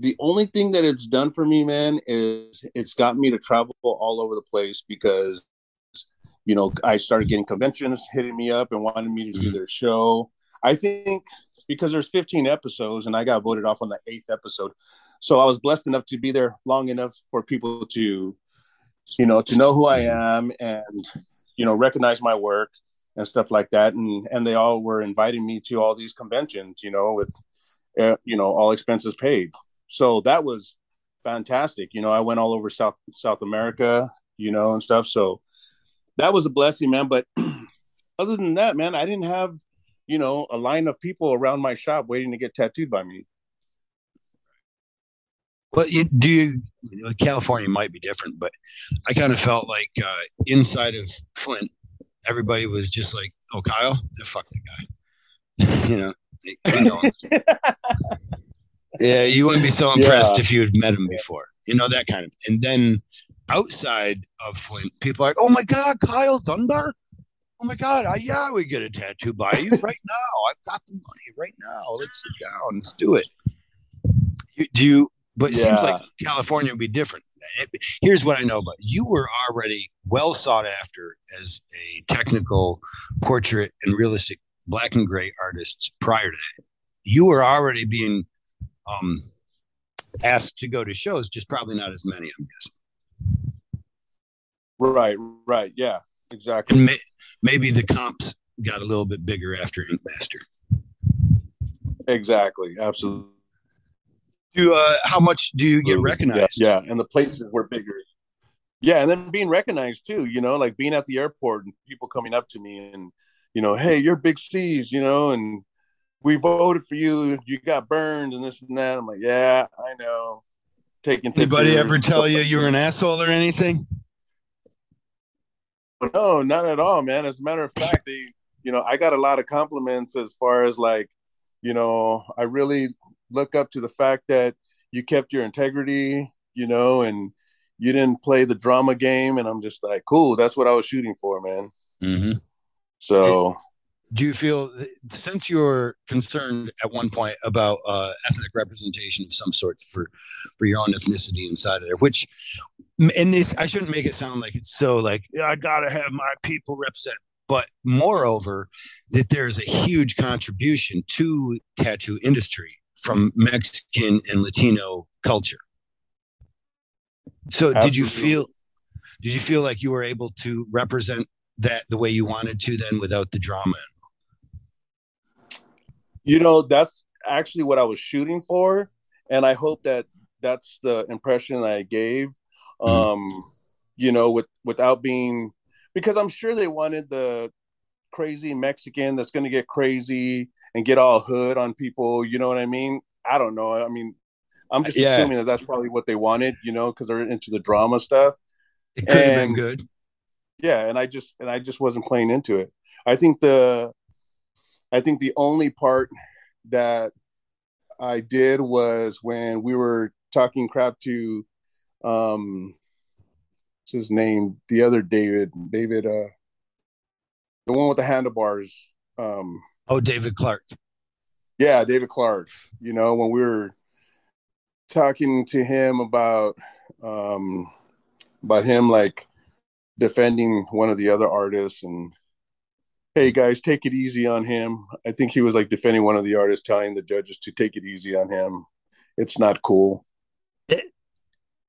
The only thing that it's done for me, man, is it's got me to travel all over the place because, you know, I started getting conventions hitting me up and wanting me to do their show. I think because there's fifteen episodes, and I got voted off on the eighth episode. So I was blessed enough to be there long enough for people to, you know, to know who I am and, you know, recognize my work and stuff like that. And and they all were inviting me to all these conventions, you know, with, uh, you know, all expenses paid. So that was fantastic. You know, I went all over South South America, you know, and stuff. So that was a blessing, man. But other than that, man, I didn't have, you know, a line of people around my shop waiting to get tattooed by me. Well, you, do you, California might be different, but I kind of felt like uh, inside of Flint, everybody was just like, oh, Kyle, yeah, fuck that guy. you know, you know yeah, you wouldn't be so impressed yeah. if you had met him before, you know, that kind of. And then outside of Flint, people are like, oh, my God, Kyle Dunbar. Oh, my God. I, yeah, I would get a tattoo by you right now. I've got the money right now. Let's sit down. Let's do it. You, do you? But it yeah. seems like California would be different. It, here's what I know about you. You were already well sought after as a technical portrait and realistic black and gray artist prior to that. You were already being um, asked to go to shows, just probably not as many, I'm guessing. Right, right. Yeah, exactly. And may, maybe the comps got a little bit bigger after Ink Master. Exactly, absolutely. Do uh, how much do you get recognized? Yeah, yeah, and the places were bigger. Yeah, and then being recognized too, you know, like being at the airport and people coming up to me and, you know, hey, you're Big Ceez, you know, and we voted for you. You got burned and this and that. I'm like, yeah, I know. Taking anybody ever tell you you were an asshole or anything? No, not at all, man. As a matter of fact, they, you know, I got a lot of compliments as far as like, you know, I really look up to the fact that you kept your integrity, you know, and you didn't play the drama game. And I'm just like, cool, that's what I was shooting for, man. Mm-hmm. So do you feel, since you're concerned at one point about uh, ethnic representation of some sorts for, for your own ethnicity inside of there, which, and this, I shouldn't make it sound like it's so like, I gotta have my people represented. But moreover, that there's a huge contribution to tattoo industry from Mexican and Latino culture. So Absolutely. did you feel Did you feel like you were able to represent that the way you wanted to then without the drama? You know, that's actually what I was shooting for. And I hope that that's the impression I gave, um, you know, with without being, because I'm sure they wanted the crazy Mexican that's going to get crazy and get all hood on people. You know what I mean? I don't know. I mean, I'm just yeah. assuming that that's probably what they wanted, you know, because they're into the drama stuff. It could have been good. Yeah. And I just, and I just wasn't playing into it. I think the, I think the only part that I did was when we were talking crap to, um, what's his name? The other David, David, uh, the one with the handlebars. Um, oh, David Clark. Yeah. David Clark, you know, when we were talking to him about, um, about him, like defending one of the other artists and, hey guys, take it easy on him. I think he was like defending one of the artists, telling the judges to take it easy on him. It's not cool.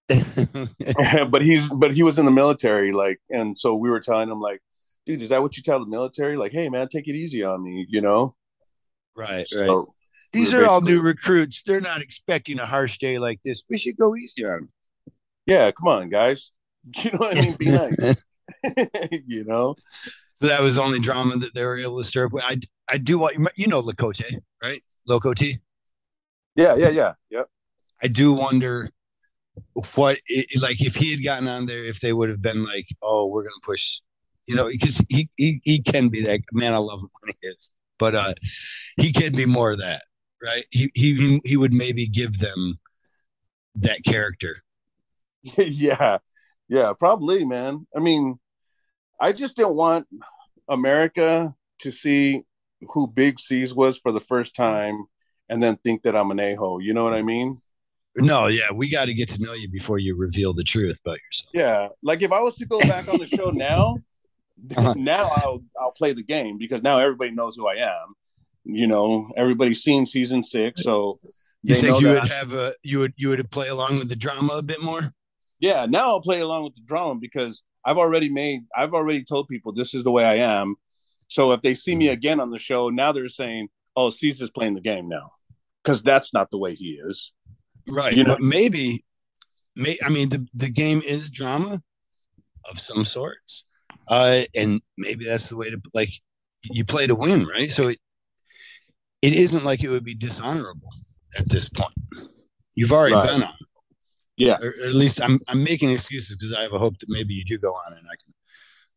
but he's, but he was in the military, like, and so we were telling him like, dude, is that what you tell the military? Like, hey man, take it easy on me, you know? Right. So right. These are all new recruits. They're not expecting a harsh day like this. We should go easy on them. Yeah. Come on guys. You know what I mean? Be nice. You know? That was the only drama that they were able to stir up. I, I do want, you know, Locote, right? Locote? Yeah, yeah, yeah. Yep. I do wonder what, it, like, if he had gotten on there, if they would have been like, oh, we're going to push, you know, because he, he, he can be that. Man, I love him when he is. But uh, he can be more of that, right? He, he, he would maybe give them that character. yeah. Yeah, probably, man. I mean, I just didn't want America to see who Big Ceez was for the first time and then think that I'm an a-hole. You know what I mean? No, yeah. We got to get to know you before you reveal the truth about yourself. Yeah. Like if I was to go back on the show now, uh-huh. now I'll, I'll play the game because now everybody knows who I am. You know, everybody's seen season six. So you think you would I- have a, you would, you would play along with the drama a bit more? Yeah. Now I'll play along with the drama because I've already made, I've already told people this is the way I am. So if they see me again on the show, now they're saying, oh, Ceez is playing the game now. Because that's not the way he is. Right. You know? But maybe, may, I mean, the, the game is drama of some sorts. Uh, and maybe that's the way to, like, you play to win, right? So it, it isn't like it would be dishonorable at this point. You've already right. been on. Yeah, or, or at least I'm I'm making excuses because I have a hope that maybe you do go on and I can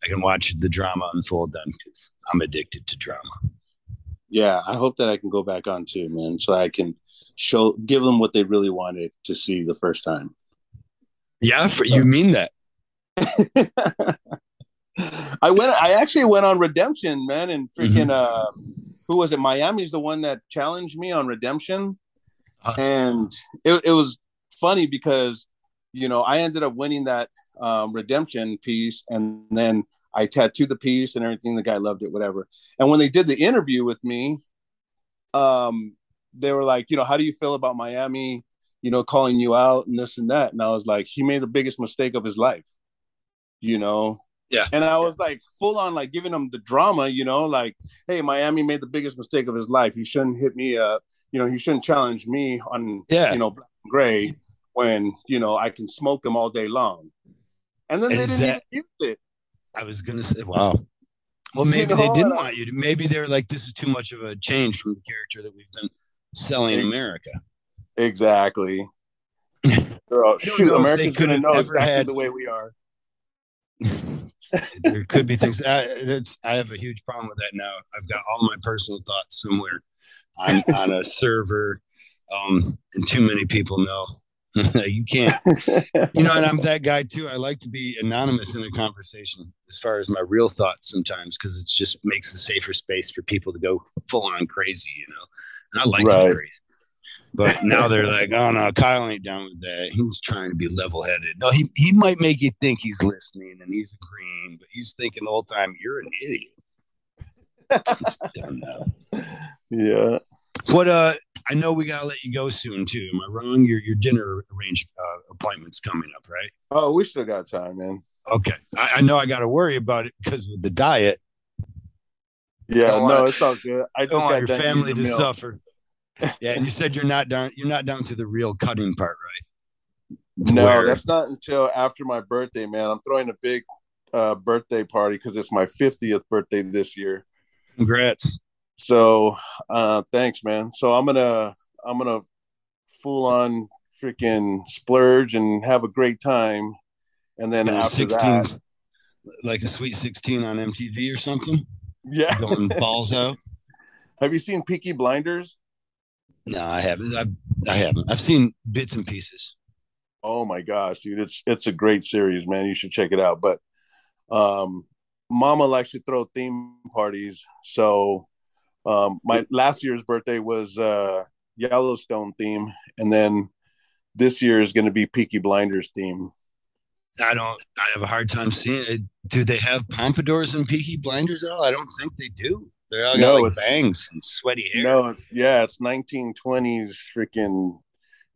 I can watch the drama unfold then because I'm addicted to drama. Yeah, I hope that I can go back on too, man, so I can show give them what they really wanted to see the first time. Yeah, for, so. You mean that? I went. I actually went on Redemption, man, and freaking mm-hmm. uh, who was it? Miami's the one that challenged me on Redemption, uh, and it it was. Funny because, you know, I ended up winning that um, Redemption piece and then I tattooed the piece and everything. The guy loved it, whatever. And when they did the interview with me, um, they were like, you know, how do you feel about Miami, you know, calling you out and this and that? And I was like, he made the biggest mistake of his life, you know? Yeah. And I was like full on like giving him the drama, you know, like, hey, Miami made the biggest mistake of his life. He shouldn't hit me up. You know, he shouldn't challenge me on, yeah. you know, black and gray. When, you know, I can smoke them all day long. And then they didn't even use it. I was going to say, wow. Well, maybe they didn't want you to. Maybe they're like, this is too much of a change from the character that we've been selling in America. Exactly. Girl, shoot, Americans couldn't know exactly the way we are. There could be things. I, that's, I have a huge problem with that now. I've got all my personal thoughts somewhere on, on a server. Um, and too many people know. You can't, you know, and I'm that guy too. I like to be anonymous in a conversation as far as my real thoughts sometimes, because it just makes a safer space for people to go full on crazy, you know, and I like right. to be crazy, but now they're like, oh no, Kyle ain't down with that. He was trying to be level headed. No, he, he might make you think he's listening and he's agreeing, but he's thinking the whole time you're an idiot. It's done now. Yeah. What, uh, I know we gotta let you go soon too. Am I wrong? Your your dinner arranged uh, appointment's coming up, right? Oh, we still got time, man. Okay. I, I know I got to worry about it because of the diet. Yeah, no, want, it's all good. I don't want your family to suffer. Yeah, and you said you're not down. You're not down to the real cutting part, right? No, Where? that's not until after my birthday, man. I'm throwing a big uh, birthday party because it's my fiftieth birthday this year. Congrats. So, uh, thanks, man. So I'm gonna I'm gonna full on freaking splurge and have a great time, and then and after sixteen, that, like a sweet sixteen on M T V or something. Yeah, going balls out. Have you seen Peaky Blinders? No, I haven't. I've, I haven't. I've seen bits and pieces. Oh my gosh, dude! It's it's a great series, man. You should check it out. But, um, Mama likes to throw theme parties, so um, my last year's birthday was uh, Yellowstone theme, and then this year is going to be Peaky Blinders theme. I don't. I have a hard time seeing it. Do they have pompadours and Peaky Blinders at all? I don't think they do. They all got no, like bangs and sweaty hair. No, it's, yeah, it's nineteen twenties freaking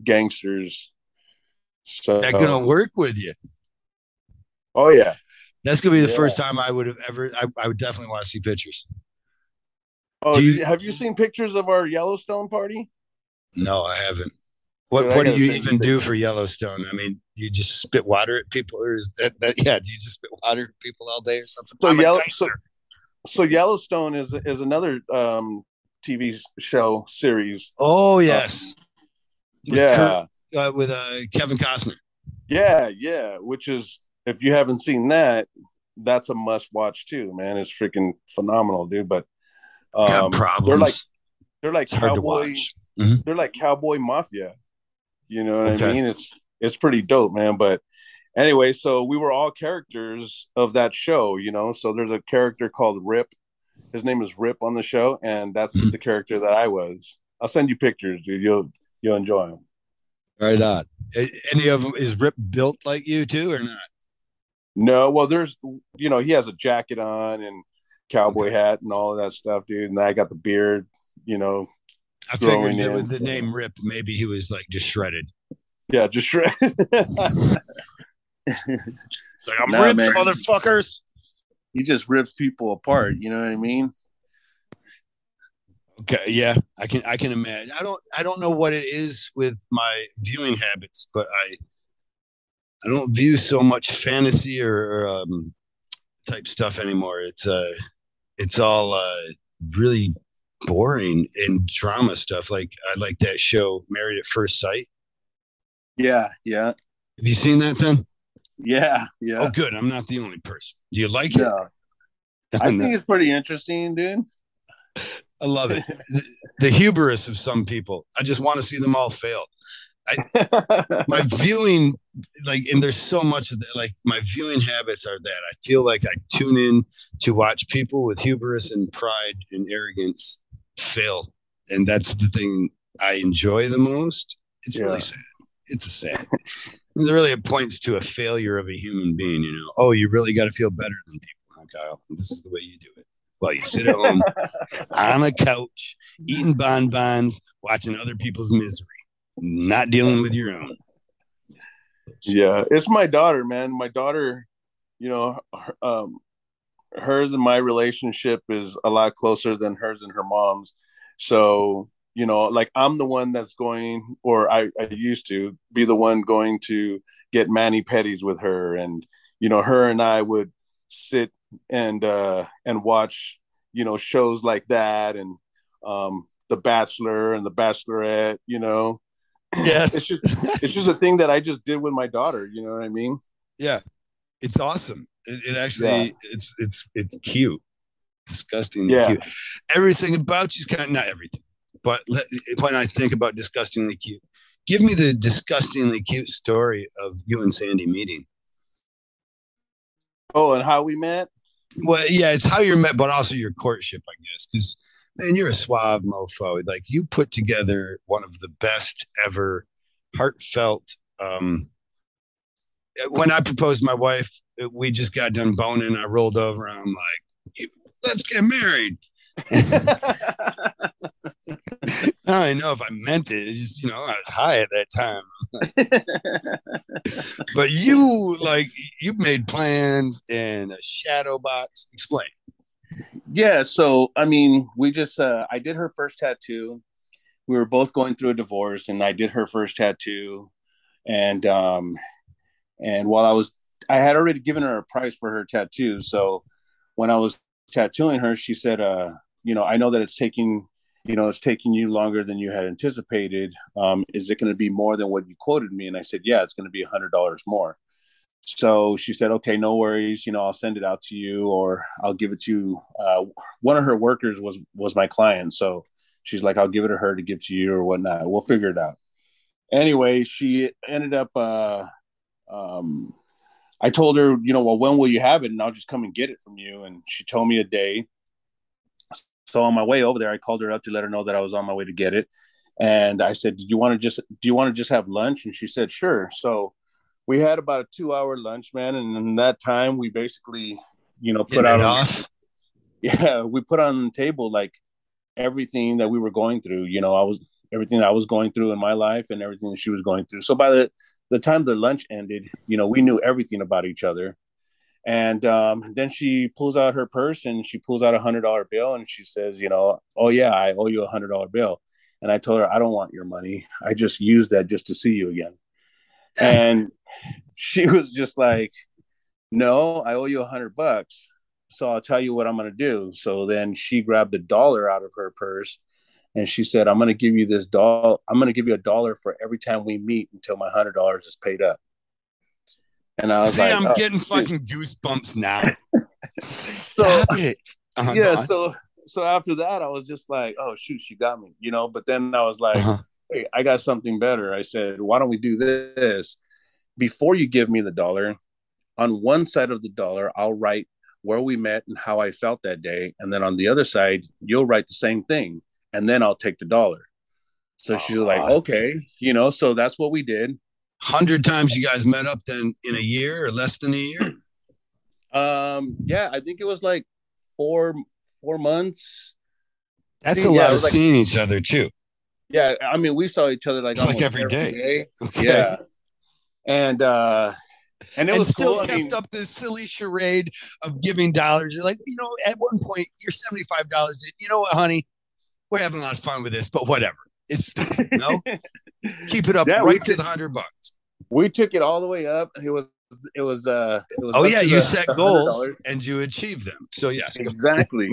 gangsters. So that's gonna work with you. Oh yeah, that's gonna be the yeah. first time I would have ever. I, I would definitely want to see pictures. Oh, you, have you seen pictures of our Yellowstone party? No, I haven't. What Dude, what do you even do for Yellowstone? I mean, you just spit water at people, or is that, that yeah? Do you just spit water at people all day or something? So, Yellow, so, so Yellowstone is is another um, T V show series. Oh yes, um, yeah, with, uh, with uh, Kevin Costner. Yeah, yeah. Which is, if you haven't seen that, that's a must watch too, man. It's freaking phenomenal, dude. But um, they're like they're like it's cowboy. Mm-hmm. They're like cowboy mafia. You know what okay. I mean? It's it's pretty dope, man. But anyway, so we were all characters of that show, you know. So there's a character called Rip. His name is Rip on the show, and that's mm-hmm. the character that I was. I'll send you pictures, dude. You'll you'll enjoy them. Right on. Any of them is Rip built like you too, or not? No. Well, there's you know he has a jacket on and cowboy okay. hat and all of that stuff, dude. And I got the beard, you know. I figured that with the name Rip, maybe he was like just shredded. Yeah, just shredded. Like, I'm nah, ripped, man. Motherfuckers. He just rips people apart. You know what I mean? Okay, yeah, I can, I can imagine. I don't, I don't know what it is with my viewing habits, but I, I don't view so much fantasy or, or um, type stuff anymore. It's, uh, it's all uh, really. boring and drama stuff. Like I like that show Married at First Sight. Yeah, yeah. Have you seen that then? Yeah, yeah. Oh, good. I'm not the only person. Do you like yeah. it? I think it's pretty interesting, dude. I love it. the, the hubris of some people. I just want to see them all fail. I, my viewing, like, and there's so much of that. Like, my viewing habits are that I feel like I tune in to watch people with hubris and pride and arrogance fail, and that's the thing I enjoy the most. It's yeah. really sad. It's a sad. It really points to a failure of a human being. You know, oh, you really got to feel better than people, huh, Kyle? This is the way you do it. Well, you sit at home on a couch, eating bonbons, watching other people's misery. Not dealing with your own. Yeah, it's my daughter, man. My daughter, you know, her, um, hers and my relationship is a lot closer than hers and her mom's. So, you know, like I'm the one that's going, or I, I used to be the one going to get mani-pedis with her. And, you know, her and I would sit and, uh, and watch, you know, shows like that. And um, The Bachelor and The Bachelorette, you know. Yes, it's just, it's just a thing that I just did with my daughter. You know what I mean? Yeah, it's awesome. It, it actually, yeah. it's it's it's cute, disgustingly yeah. cute. Everything about you's kind of not everything, but let, when I think about disgustingly cute, give me the disgustingly cute story of you and Sandy meeting. Oh, and how we met? Well, yeah, it's how you met, but also your courtship, I guess, because. Man, you're a suave mofo. Like, you put together one of the best ever heartfelt. Um, when I proposed my wife, we just got done boning. I rolled over. And I'm like, let's get married. Now I know if I meant it. It's just, you know, I was high at that time. But you, like, you made plans in a shadow box. Explain. Yeah. So, I mean, we just, uh, I did her first tattoo. We were both going through a divorce, and I did her first tattoo. And, um, and while I was, I had already given her a price for her tattoo. So when I was tattooing her, she said, uh, you know, I know that it's taking, you know, it's taking you longer than you had anticipated. Um, is it going to be more than what you quoted me? And I said, yeah, it's going to be a hundred dollars more. So she said, okay, no worries. You know, I'll send it out to you, or I'll give it to you. Uh, one of her workers was, was my client. So she's like, I'll give it to her to give to you or whatnot. We'll figure it out. Anyway, she ended up, uh, um, I told her, you know, well, when will you have it? And I'll just come and get it from you. And she told me a day. So on my way over there, I called her up to let her know that I was on my way to get it. And I said, do you want to just, do you want to just have lunch? And she said, sure. So we had about a two hour lunch, man. And in that time we basically, you know, put out, off. yeah, we put on the table, like everything that we were going through, you know, I was, everything I was going through in my life and everything that she was going through. So by the the time the lunch ended, you know, we knew everything about each other. And um, then she pulls out her purse and she pulls out a hundred dollar bill and she says, you know, oh, yeah, I owe you a hundred dollar bill. And I told her, I don't want your money. I just used that just to see you again. And she was just like, no, I owe you a hundred bucks. So I'll tell you what I'm going to do. So then she grabbed a dollar out of her purse. And she said, I'm going to give you this doll. I'm going to give you a dollar for every time we meet until my hundred dollars is paid up. And I was See, like, I'm oh, getting dude. fucking goosebumps now. Stop so, it. Oh, yeah. God. So, so after that, I was just like, oh, shoot, she got me, you know, but then I was like, uh-huh. Hey, I got something better. I said, why don't we do this? Before you give me the dollar, on one side of the dollar, I'll write where we met and how I felt that day. And then on the other side, you'll write the same thing. And then I'll take the dollar. So oh, she's like, okay, you know, so that's what we did. Hundred times you guys met up then in a year or less than a year. Um, yeah, I think it was like four, four months. That's See, a yeah, lot of like, seeing each other too. Yeah. I mean, we saw each other like, like every, every day. day. Okay. Yeah. And, uh, And it and was still cool. kept I mean, up this silly charade of giving dollars. You're like, you know, at one point you're seventy-five dollars. You know what, honey? We're having a lot of fun with this, but whatever. It's no, keep it up yeah, right to the hundred bucks. We took it all the way up. It was, it was, uh, it was oh yeah, you the, set the goals and you achieved them. So yes, exactly.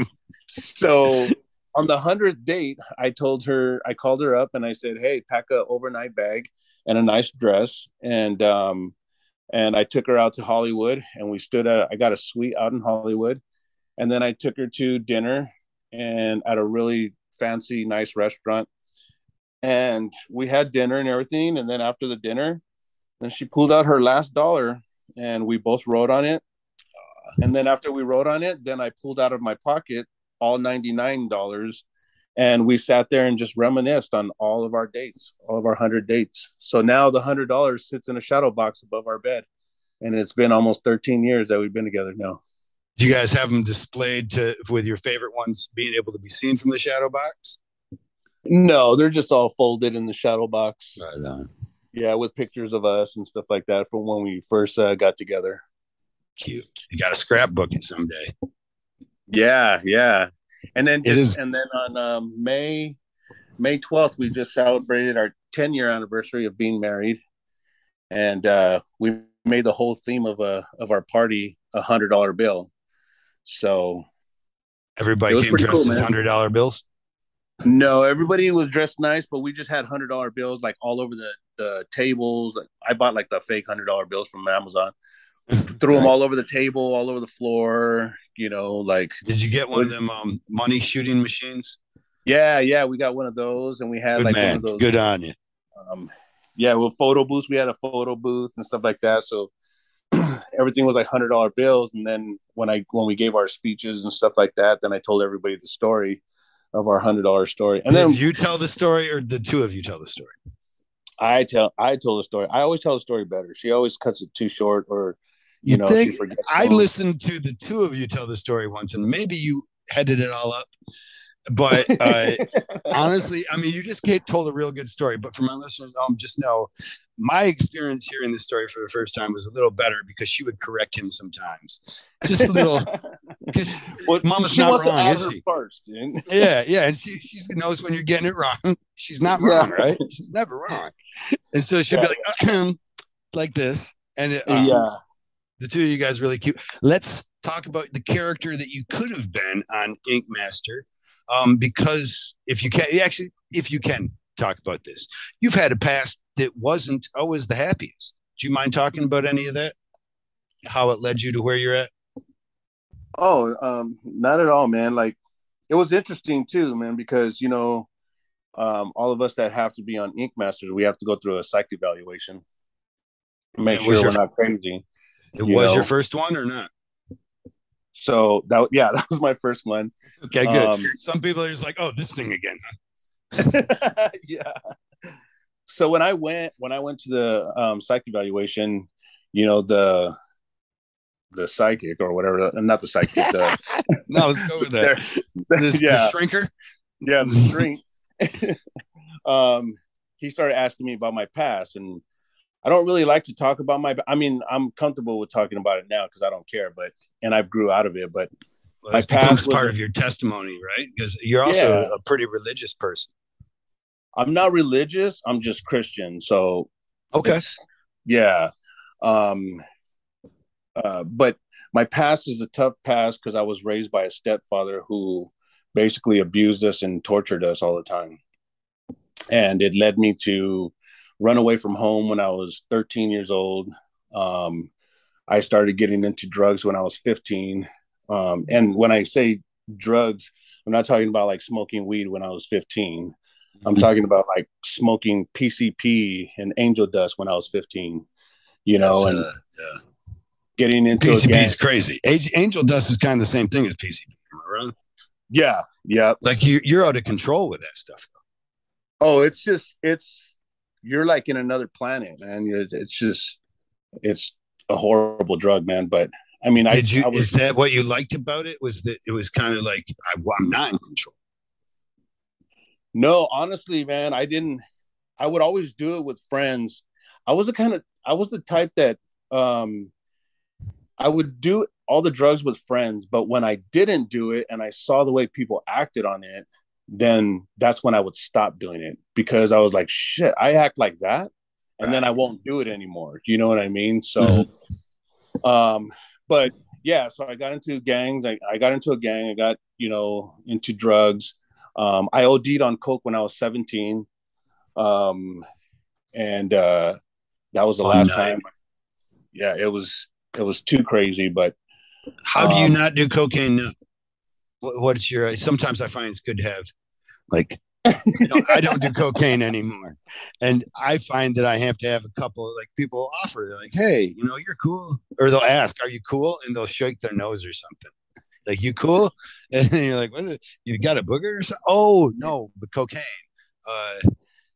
So on the hundredth date, I told her, I called her up and I said, hey, pack a overnight bag and a nice dress. And, um, and I took her out to Hollywood and we stood at, I got a suite out in Hollywood, and then I took her to dinner and at a really fancy, nice restaurant. And we had dinner and everything. And then after the dinner, then she pulled out her last dollar and we both wrote on it. And then after we wrote on it, then I pulled out of my pocket all ninety-nine dollars. And we sat there and just reminisced on all of our dates, all of our hundred dates. So now the hundred dollars sits in a shadow box above our bed. And it's been almost thirteen years that we've been together now. Do you guys have them displayed to with your favorite ones being able to be seen from the shadow box? No, they're just all folded in the shadow box. Right on. Yeah, with pictures of us and stuff like that from when we first uh, got together. Cute. You got a scrapbooking someday. Yeah, yeah. And then just, and then on um, May May twelfth, we just celebrated our ten year anniversary of being married, and uh, we made the whole theme of a of our party a hundred dollar bill. So everybody came dressed cool, as hundred dollar bills. No, everybody was dressed nice, but we just had hundred dollar bills like all over the the tables. Like, I bought like the fake hundred dollar bills from Amazon, threw them all over the table, all over the floor. You know, like, did you get one of them um, money shooting machines? Yeah, yeah, we got one of those, and we had good like man. one of those. Good on you. Um, yeah, well, photo booths. We had a photo booth and stuff like that. So everything was like hundred dollar bills. And then when I when we gave our speeches and stuff like that, then I told everybody the story of our hundred dollar story. And did then you tell the story, or the two of you tell the story? I tell I told the story. I always tell the story better. She always cuts it too short, or. You, you know, think I listened to the two of you tell the story once, and maybe you headed it all up. But uh, honestly, I mean, you just get told a real good story. But for my listeners, um, just know my experience hearing this story for the first time was a little better because she would correct him sometimes. Just a little. Because well, Mama's not wrong, is she? First, yeah, yeah. And she, she knows when you're getting it wrong. She's not wrong, yeah. Right? She's never wrong. And so she'll yeah. be like, like this. And it, um, yeah. the two of you guys really cute. Let's talk about the character that you could have been on Ink Master. Um, because if you can, actually, if you can talk about this, you've had a past that wasn't always the happiest. Do you mind talking about any of that? How it led you to where you're at? Oh, um, not at all, man. Like, it was interesting too, man, because, you know, um, all of us that have to be on Ink Masters, we have to go through a psych evaluation. Make sure we're not crazy. It was your first one or not? So that yeah, that was my first one. Okay, good. Um, Some people are just like, "Oh, this thing again." yeah. So when I went when I went to the um, psych evaluation, you know the the psychic or whatever, not the psychic. The, no, let's go with that. This yeah. the shrinker. Yeah, the shrink. um, he started asking me about my past, and I don't really like to talk about my, I mean, I'm comfortable with talking about it now because I don't care, but, and I've grew out of it, but well, my past was part of your testimony, right? Because you're also yeah. a pretty religious person. I'm not religious. I'm just Christian. So, okay. Yeah. Um, uh, but my past is a tough past because I was raised by a stepfather who basically abused us and tortured us all the time. And it led me to run away from home when I was thirteen years old. Um, I started getting into drugs when I was fifteen. Um, and when I say drugs, I'm not talking about like smoking weed when I was fifteen. I'm mm-hmm. talking about like smoking P C P and angel dust when I was fifteen, you That's, know, and uh, yeah. getting into P C P is crazy. Angel dust is kind of the same thing as P C P. Right? Yeah. Yeah. Like you, you're out of control with that stuff. Though. Oh, it's just, it's, you're like in another planet, man. It's just, it's a horrible drug, man. But I mean, Did I, you, I was, is that what you liked about it? Was that it was kind of like, I, I'm not in control. No, honestly, man, I didn't, I would always do it with friends. I was the kind of, I was the type that um, I would do all the drugs with friends, but when I didn't do it and I saw the way people acted on it, then that's when I would stop doing it because I was like, shit, I act like that. And right. then I won't do it anymore. You know what I mean? So, um, but yeah, so I got into gangs. I, I got into a gang. I got, you know, into drugs. Um, I OD'd on coke when I was seventeen. Um, and, uh, that was the oh, last no. time. Yeah, it was, it was too crazy, but. How um, do you not do cocaine now? What's your? Sometimes I find it's good to have, like, you know, I don't do cocaine anymore, and I find that I have to have a couple. Like people offer, they're like, "Hey, you know, you're cool," or they'll ask, "Are you cool?" and they'll shake their nose or something, like, "You cool?" And you're like, "What? You got a booger or something?" Oh no, but cocaine. Uh,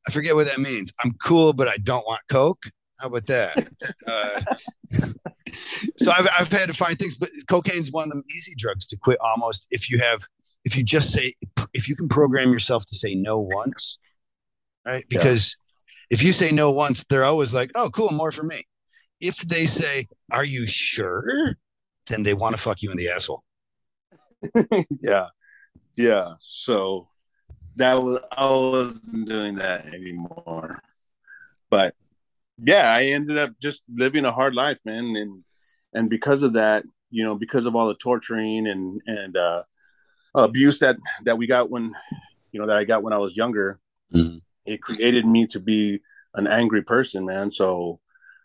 I forget what that means. I'm cool, but I don't want coke. How about that? Uh, so I've I've had to find things, but cocaine's one of them easy drugs to quit. Almost if you have, if you just say, if you can program yourself to say no once, right? Because yeah. if you say no once, they're always like, "Oh, cool, more for me." If they say, "Are you sure?" then they want to fuck you in the asshole. yeah, yeah. So that was I wasn't doing that anymore, but. Yeah, I ended up just living a hard life, man. And and because of that, you know, because of all the torturing and and uh, abuse that that we got when, you know, that I got when I was younger, mm-hmm. it created me to be an angry person, man. So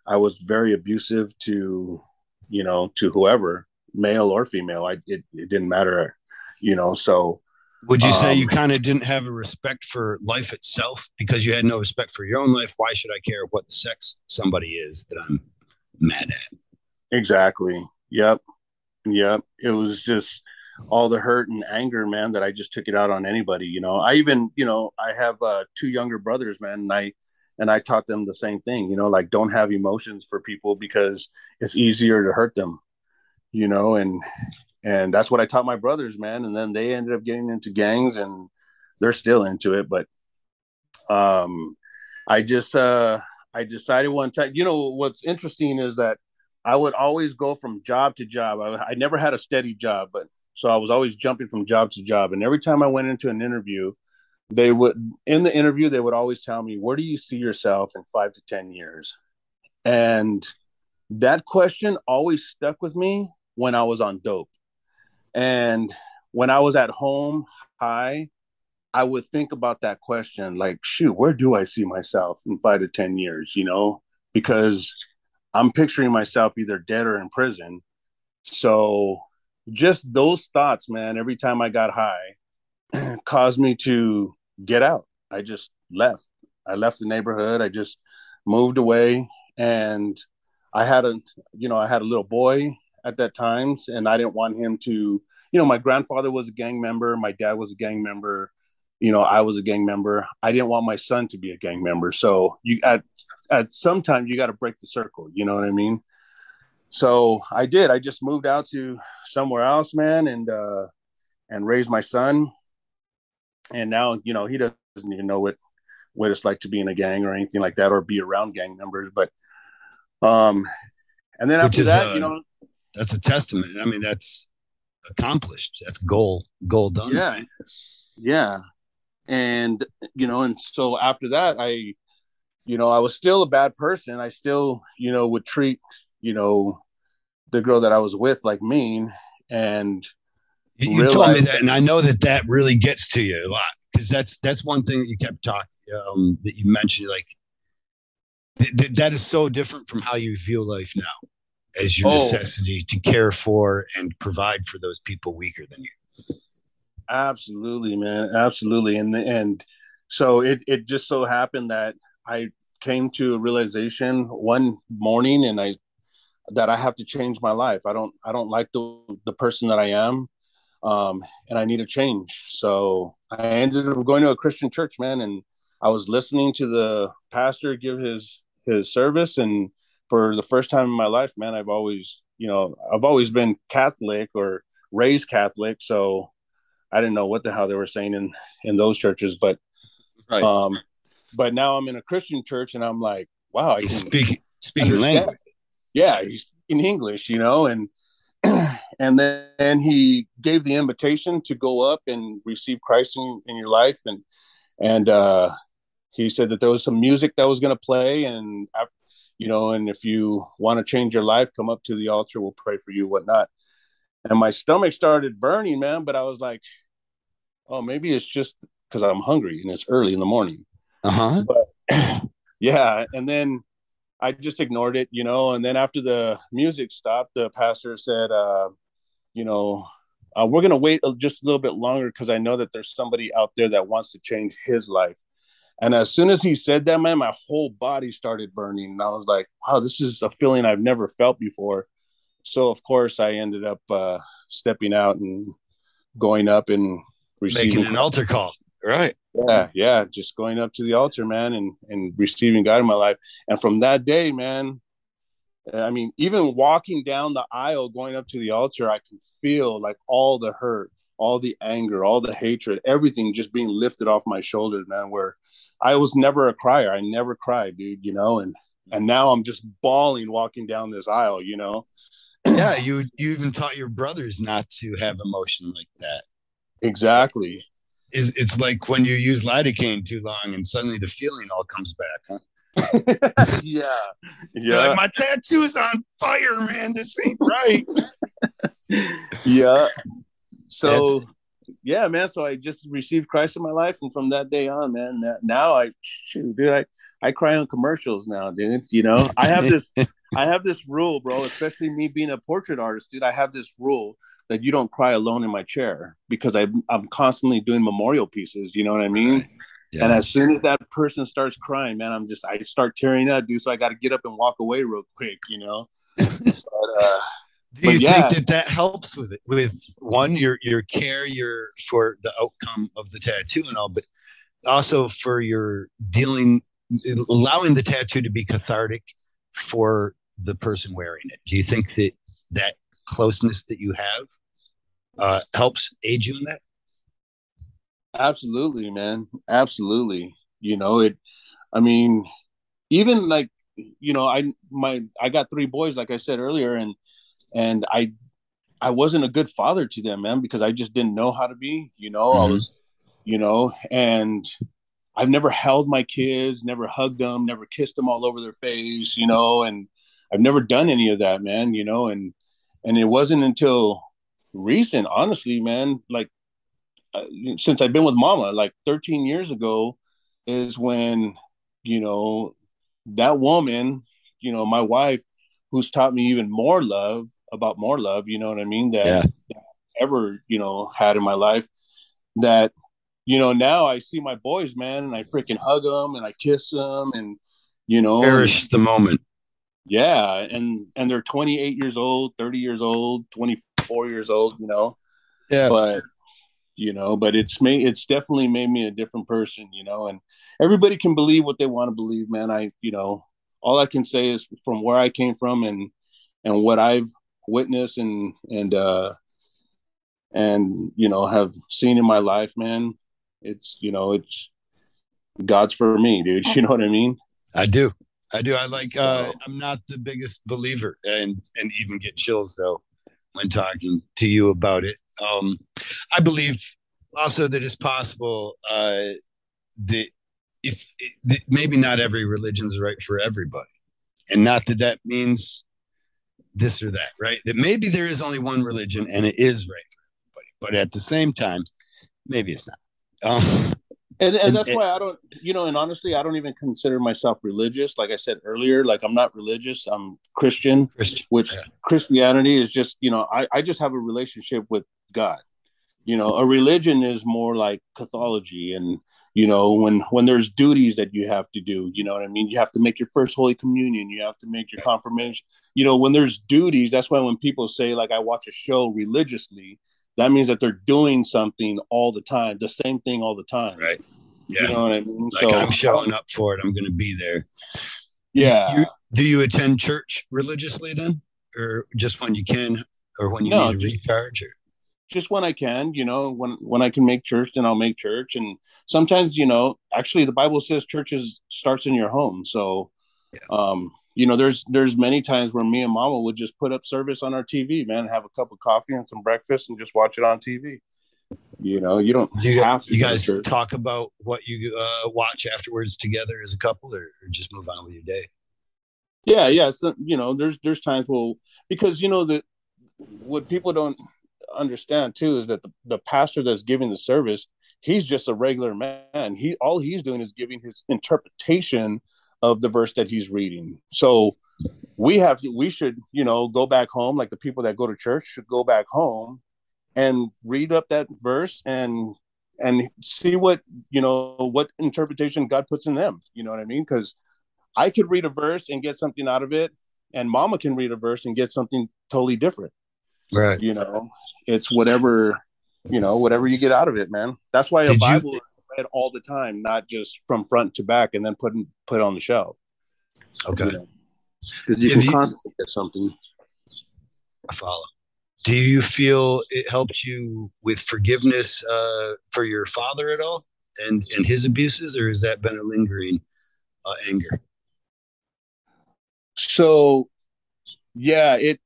I was very abusive to, you know, to whoever, male or female. I It, it didn't matter, you know, so. Would you say um, you kind of didn't have a respect for life itself because you had no respect for your own life? Why should I care what sex somebody is that I'm mad at? Exactly. Yep. Yep. It was just all the hurt and anger, man, that I just took it out on anybody. You know, I even, you know, I have uh, two younger brothers, man, and I, and I taught them the same thing, you know, like don't have emotions for people because it's easier to hurt them, you know, and, And that's what I taught my brothers, man. And then they ended up getting into gangs, and they're still into it. But um, I just uh, I decided one time, you know, what's interesting is that I would always go from job to job. I, I never had a steady job, but so I was always jumping from job to job. And every time I went into an interview, they would in the interview, they would always tell me, where do you see yourself in five to ten years? And that question always stuck with me when I was on dope. And when I was at home high, I would think about that question, like, shoot, where do I see myself in five to ten years? You know, because I'm picturing myself either dead or in prison. So just those thoughts, man, every time I got high caused me to get out. I just left. I left the neighborhood. I just moved away. And I had a, you know, I had a little boy at that time, and I didn't want him to, you know, my grandfather was a gang member. My dad was a gang member. You know, I was a gang member. I didn't want my son to be a gang member. So you at at some time you got to break the circle. You know what I mean? So I did. I just moved out to somewhere else, man, and uh, and raised my son. And now, you know, he doesn't even know what what it's like to be in a gang or anything like that, or be around gang members. But um, and then after that, a, you know, that's a testament. I mean, that's accomplished. That's goal goal done. Yeah, yeah. And, you know, and so after that, I, you know, I was still a bad person. I still, you know, would treat, you know, the girl that I was with like mean. And you, you told me that. And I know that that really gets to you a lot, because that's that's one thing that you kept talking um, that you mentioned, like th- th- that is so different from how you view life now, as your oh. necessity to care for and provide for those people weaker than you. Absolutely, man. Absolutely. And and so it, it just so happened that I came to a realization one morning, and I that I have to change my life. I don't I don't like the, the person that I am, um, and I need a change. So I ended up going to a Christian church, man. And I was listening to the pastor give his his service. And for the first time in my life, man, I've always, you know, I've always been Catholic or raised Catholic. So I didn't know what the hell they were saying in, in those churches, but, right. um, but now I'm in a Christian church, and I'm like, wow, I can speak, speak language. Yeah. He's in English, you know, and, and then and he gave the invitation to go up and receive Christ in, in your life. And, and, uh, he said that there was some music that was going to play, and, you know, and if you want to change your life, come up to the altar, we'll pray for you, whatnot. And my stomach started burning, man. But I was like, oh, maybe it's just because I'm hungry and it's early in the morning. Uh-huh. But, yeah. And then I just ignored it, you know. And then after the music stopped, the pastor said, uh, you know, uh, we're going to wait just a little bit longer, because I know that there's somebody out there that wants to change his life. And as soon as he said that, man, my whole body started burning. And I was like, wow, this is a feeling I've never felt before. So, of course, I ended up uh, stepping out and going up and receiving. Making an altar call. Right. Yeah. Yeah. Just going up to the altar, man, and, and receiving God in my life. And from that day, man, I mean, even walking down the aisle, going up to the altar, I can feel like all the hurt, all the anger, all the hatred, everything just being lifted off my shoulders, man, where I was never a crier. I never cried, dude, you know, and, and now I'm just bawling walking down this aisle, you know. Yeah, you you even taught your brothers not to have emotion like that. Exactly. It's, it's like when you use lidocaine too long and suddenly the feeling all comes back, huh? Yeah. Yeah. Like, my tattoo's on fire, man. This ain't right. Yeah. So, That's- yeah, man. So I just received Christ in my life. And from that day on, man, that, now I, shoot, dude, I, I cry on commercials now, dude. You know, I have this... I have this rule, bro, especially me being a portrait artist, dude. I have this rule that you don't cry alone in my chair, because I, I'm constantly doing memorial pieces. You know what I mean? Yeah. And as soon as that person starts crying, man, I'm just, I start tearing up, dude. So I got to get up and walk away real quick, you know? But, uh, do you yeah. think that that helps with it? With one, your, your care, your, for the outcome of the tattoo and all, but also for your dealing, allowing the tattoo to be cathartic for the person wearing it? Do you think that that closeness that you have uh, helps aid you in that? Absolutely, man. Absolutely. You know, it, I mean, even like, you know, I, my, I got three boys, like I said earlier, and, and I, I wasn't a good father to them, man, because I just didn't know how to be, you know, mm-hmm. I was, you know, and I've never held my kids, never hugged them, never kissed them all over their face, you know, and I've never done any of that, man, you know, and, and it wasn't until recent, honestly, man, like uh, since I've been with mama, like thirteen years ago is when, you know, that woman, you know, my wife, who's taught me even more love, about more love, you know what I mean, that, yeah. that I ever, you know, had in my life, that, you know, now I see my boys, man, and I freaking hug them and I kiss them and, you know. Cherish the moment. Yeah. And, and they're twenty-eight years old, thirty years old, twenty-four years old, you know. Yeah. But, you know, but it's made, it's definitely made me a different person, you know, and everybody can believe what they want to believe, man. I, you know, all I can say is from where I came from and, and what I've witnessed and and uh and you know have seen in my life, man, it's, you know, it's God's for me, dude, you know what I mean? I do i do. I like, uh I'm not the biggest believer, and and even get chills though when talking to you about it. um I believe also that it's possible uh that if that maybe not every religion's right for everybody, and not that that means this or that, right? That maybe there is only one religion and it is right for everybody, but at the same time, maybe it's not. Um, and, and, and that's and, why I don't, you know, and honestly, I don't even consider myself religious. Like I said earlier, like I'm not religious. I'm Christian, Christian which yeah. Christianity is just, you know, I, I just have a relationship with God. You know, a religion is more like Catholicism, and, you know, when, when there's duties that you have to do, you know what I mean? You have to make your first Holy Communion. You have to make your confirmation. You know, when there's duties, that's why when people say, like, I watch a show religiously, that means that they're doing something all the time, the same thing all the time. Right. Yeah. You know what I mean? Like, so, I'm showing up for it. I'm going to be there. Yeah. You, do you attend church religiously then? Or just when you can, or when you no, need to just, recharge? Or? Just when I can, you know, when, when I can make church, then I'll make church. And sometimes, you know, actually the Bible says churches starts in your home. So, yeah. um, you know, there's, there's many times where me and mama would just put up service on our T V, man, have a cup of coffee and some breakfast and just watch it on T V. You know, you don't you, have to. You guys church. Talk about what you uh, watch afterwards together as a couple, or, or just move on with your day? Yeah. Yeah. So, you know, there's, there's times where, because, you know, the, what people don't understand too is that the, the pastor that's giving the service, he's just a regular man. He all he's doing is giving his interpretation of the verse that he's reading. So we have to, we should, you know, go back home, like the people that go to church should go back home and read up that verse and and see what, you know, what interpretation God puts in them. You know what I mean? Because I could read a verse and get something out of it, and mama can read a verse and get something totally different. Right. You know, it's whatever, you know, whatever you get out of it, man. That's why a Bible is read all the time, not just from front to back and then put, in, put on the shelf. Okay. Because you know, you can constantly get something. I follow. Do you feel it helped you with forgiveness uh, for your father at all and, and his abuses, or has that been a lingering uh, anger? So, yeah, it...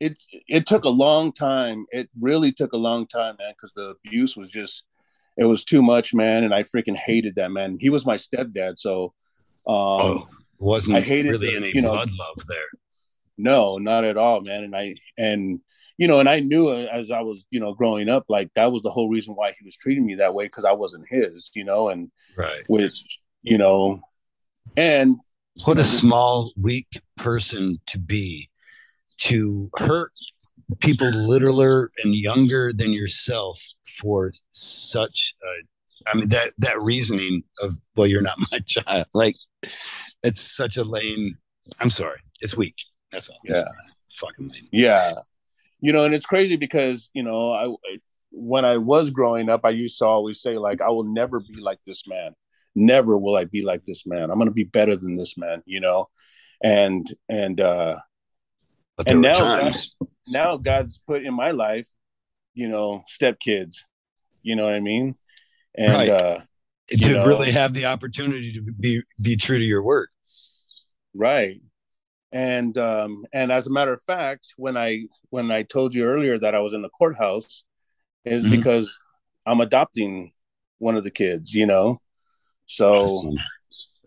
It it took a long time. It really took a long time, man, because the abuse was just, it was too much, man. And I freaking hated that, man. He was my stepdad, so um, oh, wasn't I hated really the, any you know, blood love there. No, not at all, man. And I and you know, and I knew as I was, you know, growing up, like that was the whole reason why he was treating me that way, because I wasn't his, you know, and right with you know, and what a small, weak person to be. To hurt people littler and younger than yourself for such a, I mean, that, that reasoning of, well, you're not my child. Like, it's such a lame, I'm sorry. It's weak. That's all. Yeah. Fucking lame. Yeah. You know, and it's crazy because, you know, I, when I was growing up, I used to always say, like, I will never be like this man. Never will I be like this man. I'm going to be better than this man, you know? And, and, uh, But there and were now, times. God, now God's put in my life, you know, stepkids. You know what I mean? And right. uh, to know, really have the opportunity to be be true to your word. Right. And um, and as a matter of fact, when I when I told you earlier that I was in the courthouse, is mm-hmm. because I'm adopting one of the kids, you know. So awesome.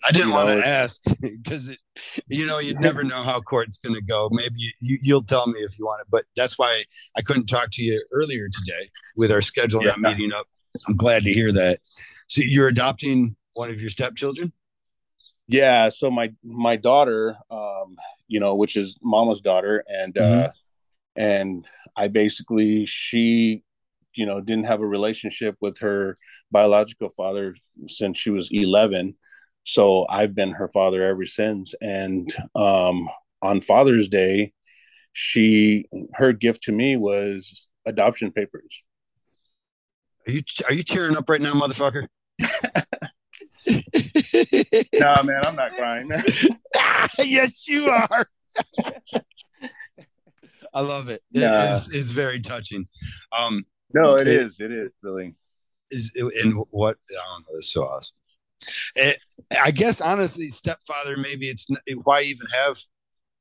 I didn't want to ask because, you know, you never know how court's going to go. Maybe you, you, you'll tell me if you want it. But that's why I couldn't talk to you earlier today with our schedule, yeah. that meeting up. I'm glad to hear that. So you're adopting one of your stepchildren? Yeah. So my my daughter, um, you know, which is Mama's daughter. And mm-hmm. uh, and I basically she, you know, didn't have a relationship with her biological father since she was eleven. So I've been her father ever since. And um, on Father's Day, she her gift to me was adoption papers. Are you are you tearing up right now, motherfucker? Nah, man, I'm not crying. Yes, you are. I love it. Nah. It is, it's very touching. Um, no, it, it is. It is really. Is and what? I don't know. It's so awesome. It, I guess honestly, stepfather. Maybe it's why even have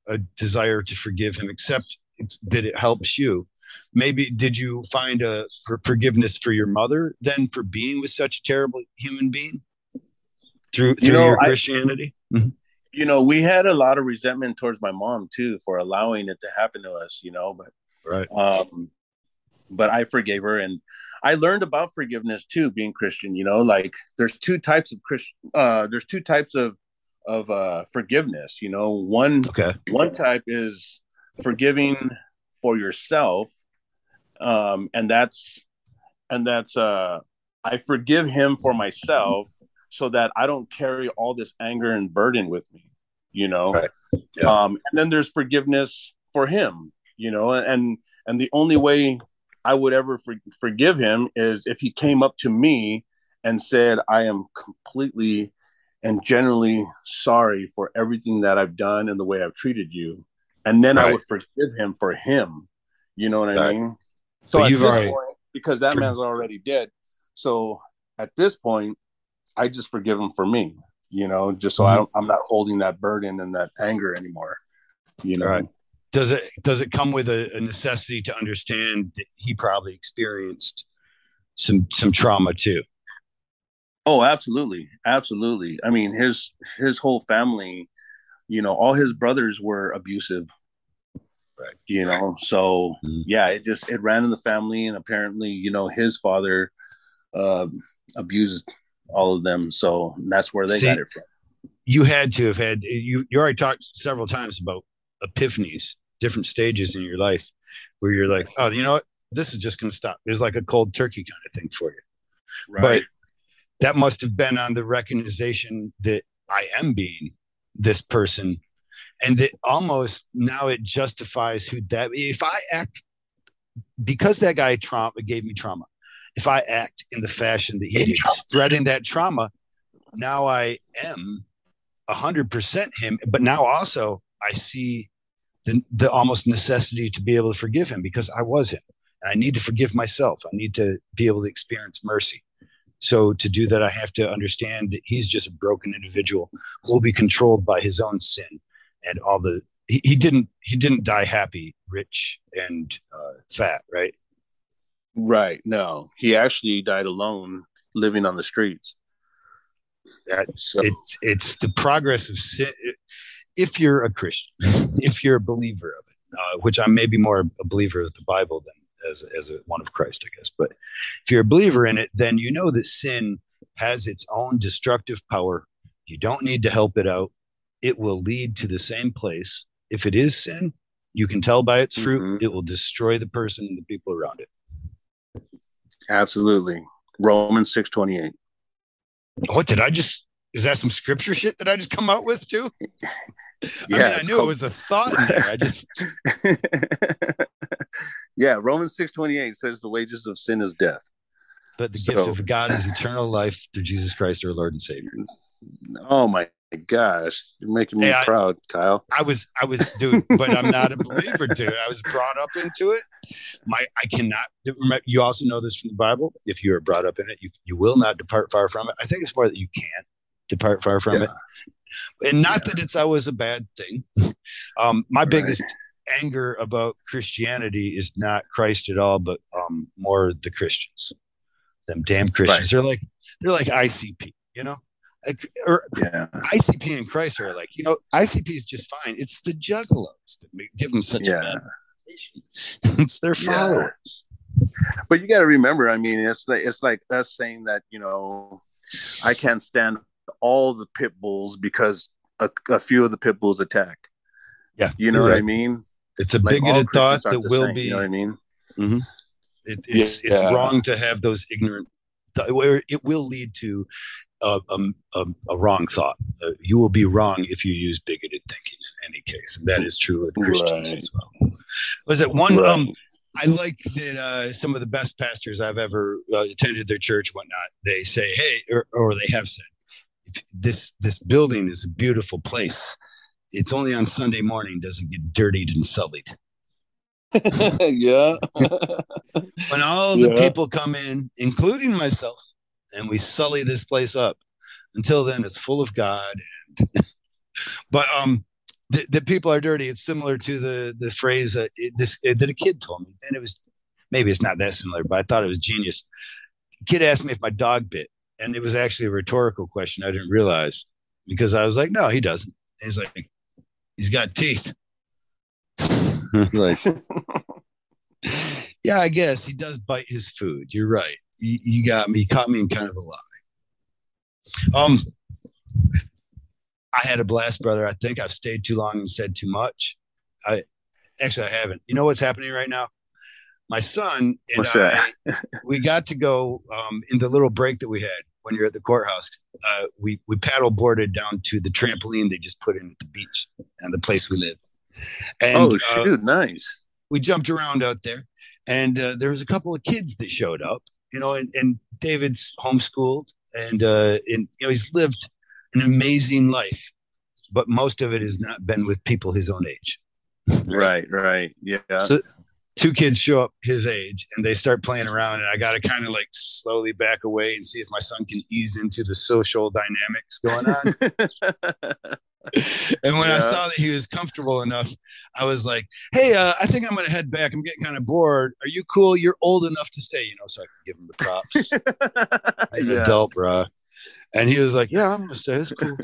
a desire to forgive him, except it's, that it helps you. Maybe did you find a for forgiveness for your mother then for being with such a terrible human being through, through you know, your Christianity? I, mm-hmm. You know, we had a lot of resentment towards my mom too for allowing it to happen to us. You know, but right. Um, but I forgave her and. I learned about forgiveness too, being Christian, you know, like there's two types of Christian, uh, there's two types of, of, uh, forgiveness, you know, one, okay. one type is forgiving for yourself. Um, and that's, and that's, uh, I forgive him for myself so that I don't carry all this anger and burden with me, you know? Right. Yeah. Um, and then there's forgiveness for him, you know, and, and the only way I would ever for, forgive him is if he came up to me and said, I am completely and genuinely sorry for everything that I've done and the way I've treated you. And then right. I would forgive him for him. You know what exactly. I mean? So, so you've already point, because that man's already dead. So at this point, I just forgive him for me, you know, just so mm-hmm. I don't, I'm not holding that burden and that anger anymore, you know? Right. Does it does it come with a, a necessity to understand that he probably experienced some some trauma too? Oh, absolutely, absolutely. I mean, his his whole family, you know, all his brothers were abusive, right? You know, so mm-hmm. yeah, it just it ran in the family, and apparently, you know, his father uh, abused all of them, so that's where they See, got it from. You had to have had you. You already talked several times about epiphanies. Different stages in your life where you're like, oh, you know what? This is just going to stop. There's like a cold turkey kind of thing for you. Right. But that must have been on the recognition that I am being this person. And that almost now it justifies who that, if I act, because that guy trauma gave me trauma. If I act in the fashion that he did, spreading that trauma, now I am a hundred percent him. But now also I see The, the almost necessity to be able to forgive him because I was him. I need to forgive myself. I need to be able to experience mercy. So to do that, I have to understand that he's just a broken individual who will be controlled by his own sin and all the, he, he didn't, he didn't die happy, rich and uh, fat, right? Right. No, he actually died alone living on the streets. That, so. it's, it's the progress of sin. It, If you're a Christian, if you're a believer of it, uh, which I'm maybe more a believer of the Bible than as, as a, one of Christ, I guess. But if you're a believer in it, then you know that sin has its own destructive power. You don't need to help it out. It will lead to the same place. If it is sin, you can tell by its fruit. Mm-hmm. It will destroy the person and the people around it. Absolutely. Romans six twenty-eight. What did I just... Is that some scripture shit that I just come out with too? Yeah, I, mean, I knew called... it was a thought in there. I just yeah, Romans six twenty-eight says the wages of sin is death. But the so... gift of God is eternal life through Jesus Christ our Lord and Savior. Oh my my gosh, you're making me hey, proud, I, Kyle. I was, I was, dude, but I'm not a believer, dude. I was brought up into it. My, I cannot. You also know this from the Bible. If you are brought up in it, you you will not depart far from it. I think it's more that you can't depart far from yeah. it, and not yeah. that it's always a bad thing. Um, my right. biggest anger about Christianity is not Christ at all, but um, more the Christians. Them damn Christians. Right. They're like they're like I C P, you know. Like, or yeah. I C P and Christ are like, you know, I C P is just fine. It's the juggalos that make, give them such yeah. a bad reputation. It's their followers. Yeah. But you got to remember, I mean, it's like, it's like us saying that, you know, I can't stand all the pit bulls because a, a few of the pit bulls attack. Yeah, you know right. what I mean. It's a like bigoted thought that will same, be. You know what I mean. Mm-hmm. It, it's yeah. it's wrong to have those ignorant. Th- where it will lead to. A, a, a wrong thought. Uh, you will be wrong if you use bigoted thinking in any case. And that is true of Christians right. as well. Was it one? Right. Um, I like that uh, some of the best pastors I've ever uh, attended their church, whatnot. They say, hey, or, or they have said, if this this building is a beautiful place. It's only on Sunday morning does it get dirtied and sullied. yeah. When all yeah. the people come in, including myself, and we sully this place up. Until then, it's full of God. But um, the, the people are dirty. It's similar to the the phrase uh, it, this, it, that a kid told me, and it was maybe it's not that similar, but I thought it was genius. The kid asked me if my dog bit, and it was actually a rhetorical question. I didn't realize because I was like, "No, he doesn't." And he's like, "He's got teeth." Like, yeah, I guess he does bite his food. You're right. You got me, caught me in kind of a lie. Um, I had a blast, brother. I think I've stayed too long and said too much. I actually, I haven't. You know what's happening right now? My son and I, we got to go um, in the little break that we had when you're at the courthouse. Uh, we we paddle boarded down to the trampoline they just put in at the beach and the place we live. And, oh, shoot, uh, nice. We jumped around out there, and uh, there was a couple of kids that showed up. You know, and, and David's homeschooled and, uh, and, you know, he's lived an amazing life, but most of it has not been with people his own age. Right, right. Yeah. So two kids show up his age and they start playing around, and I got to kind of like slowly back away and see if my son can ease into the social dynamics going on. And when yeah. I saw that he was comfortable enough, I was like, hey, uh, I think I'm going to head back. I'm getting kind of bored. Are you cool? You're old enough to stay, you know, so I could give him the props. I'm yeah. an adult, bro. And he was like, yeah, I'm going to stay. That's cool.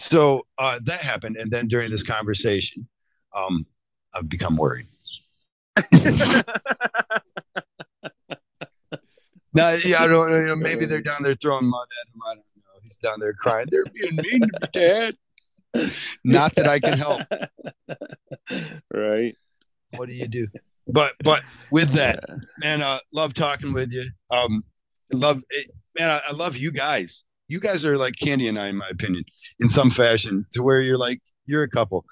So uh, that happened. And then during this conversation, um, I've become worried. Now, yeah, I don't you know. Maybe they're down there throwing mud at him. I don't know. He's down there crying. They're being mean to me, Dad. Not that I can help. Right. What do you do? But but with that, man, uh, love talking with you. Um, love it, man. I, I love you guys. You guys are like Candy and I, in my opinion, in some fashion, to where you're like you're a couple.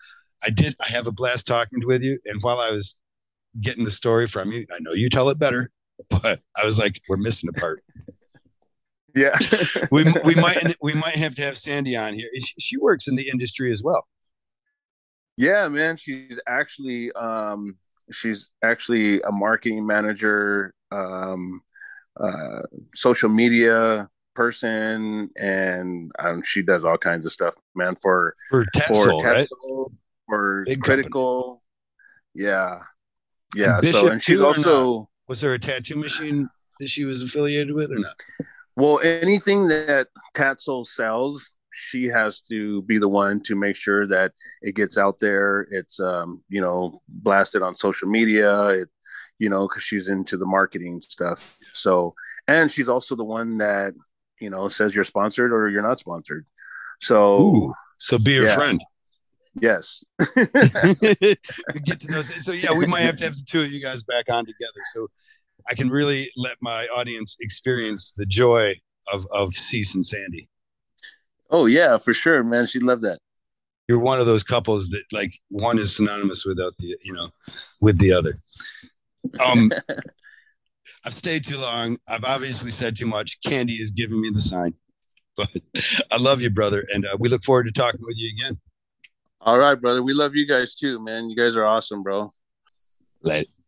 I did. I have a blast talking with you. And while I was getting the story from you, I know you tell it better, but I was like, we're missing a part. Yeah, we we might we might have to have Sandy on here. She, she works in the industry as well. Yeah, man, she's actually um, she's actually a marketing manager, um, uh, social media person, and um, she does all kinds of stuff, man. For for Tatsoul, for, right? for Big Critical, company. yeah, yeah. And so, and she's also not? Was there a tattoo machine that she was affiliated with or not? Well, anything that Tatsoul sells, she has to be the one to make sure that it gets out there. It's, um, you know, blasted on social media, it, you know, because she's into the marketing stuff. So, and she's also the one that, you know, says you're sponsored or you're not sponsored. So, Ooh, so be your yeah. friend. Yes. Get to know. So, yeah, we might have to have the two of you guys back on together. So I can really let my audience experience the joy of, of Ceez and Sandy. Oh, yeah, for sure, man. She'd love that. You're one of those couples that, like, one is synonymous without the, you know, with the other. Um, I've stayed too long. I've obviously said too much. Candy is giving me the sign. But I love you, brother. And uh, we look forward to talking with you again. All right, brother. We love you guys too, man. You guys are awesome, bro. Later.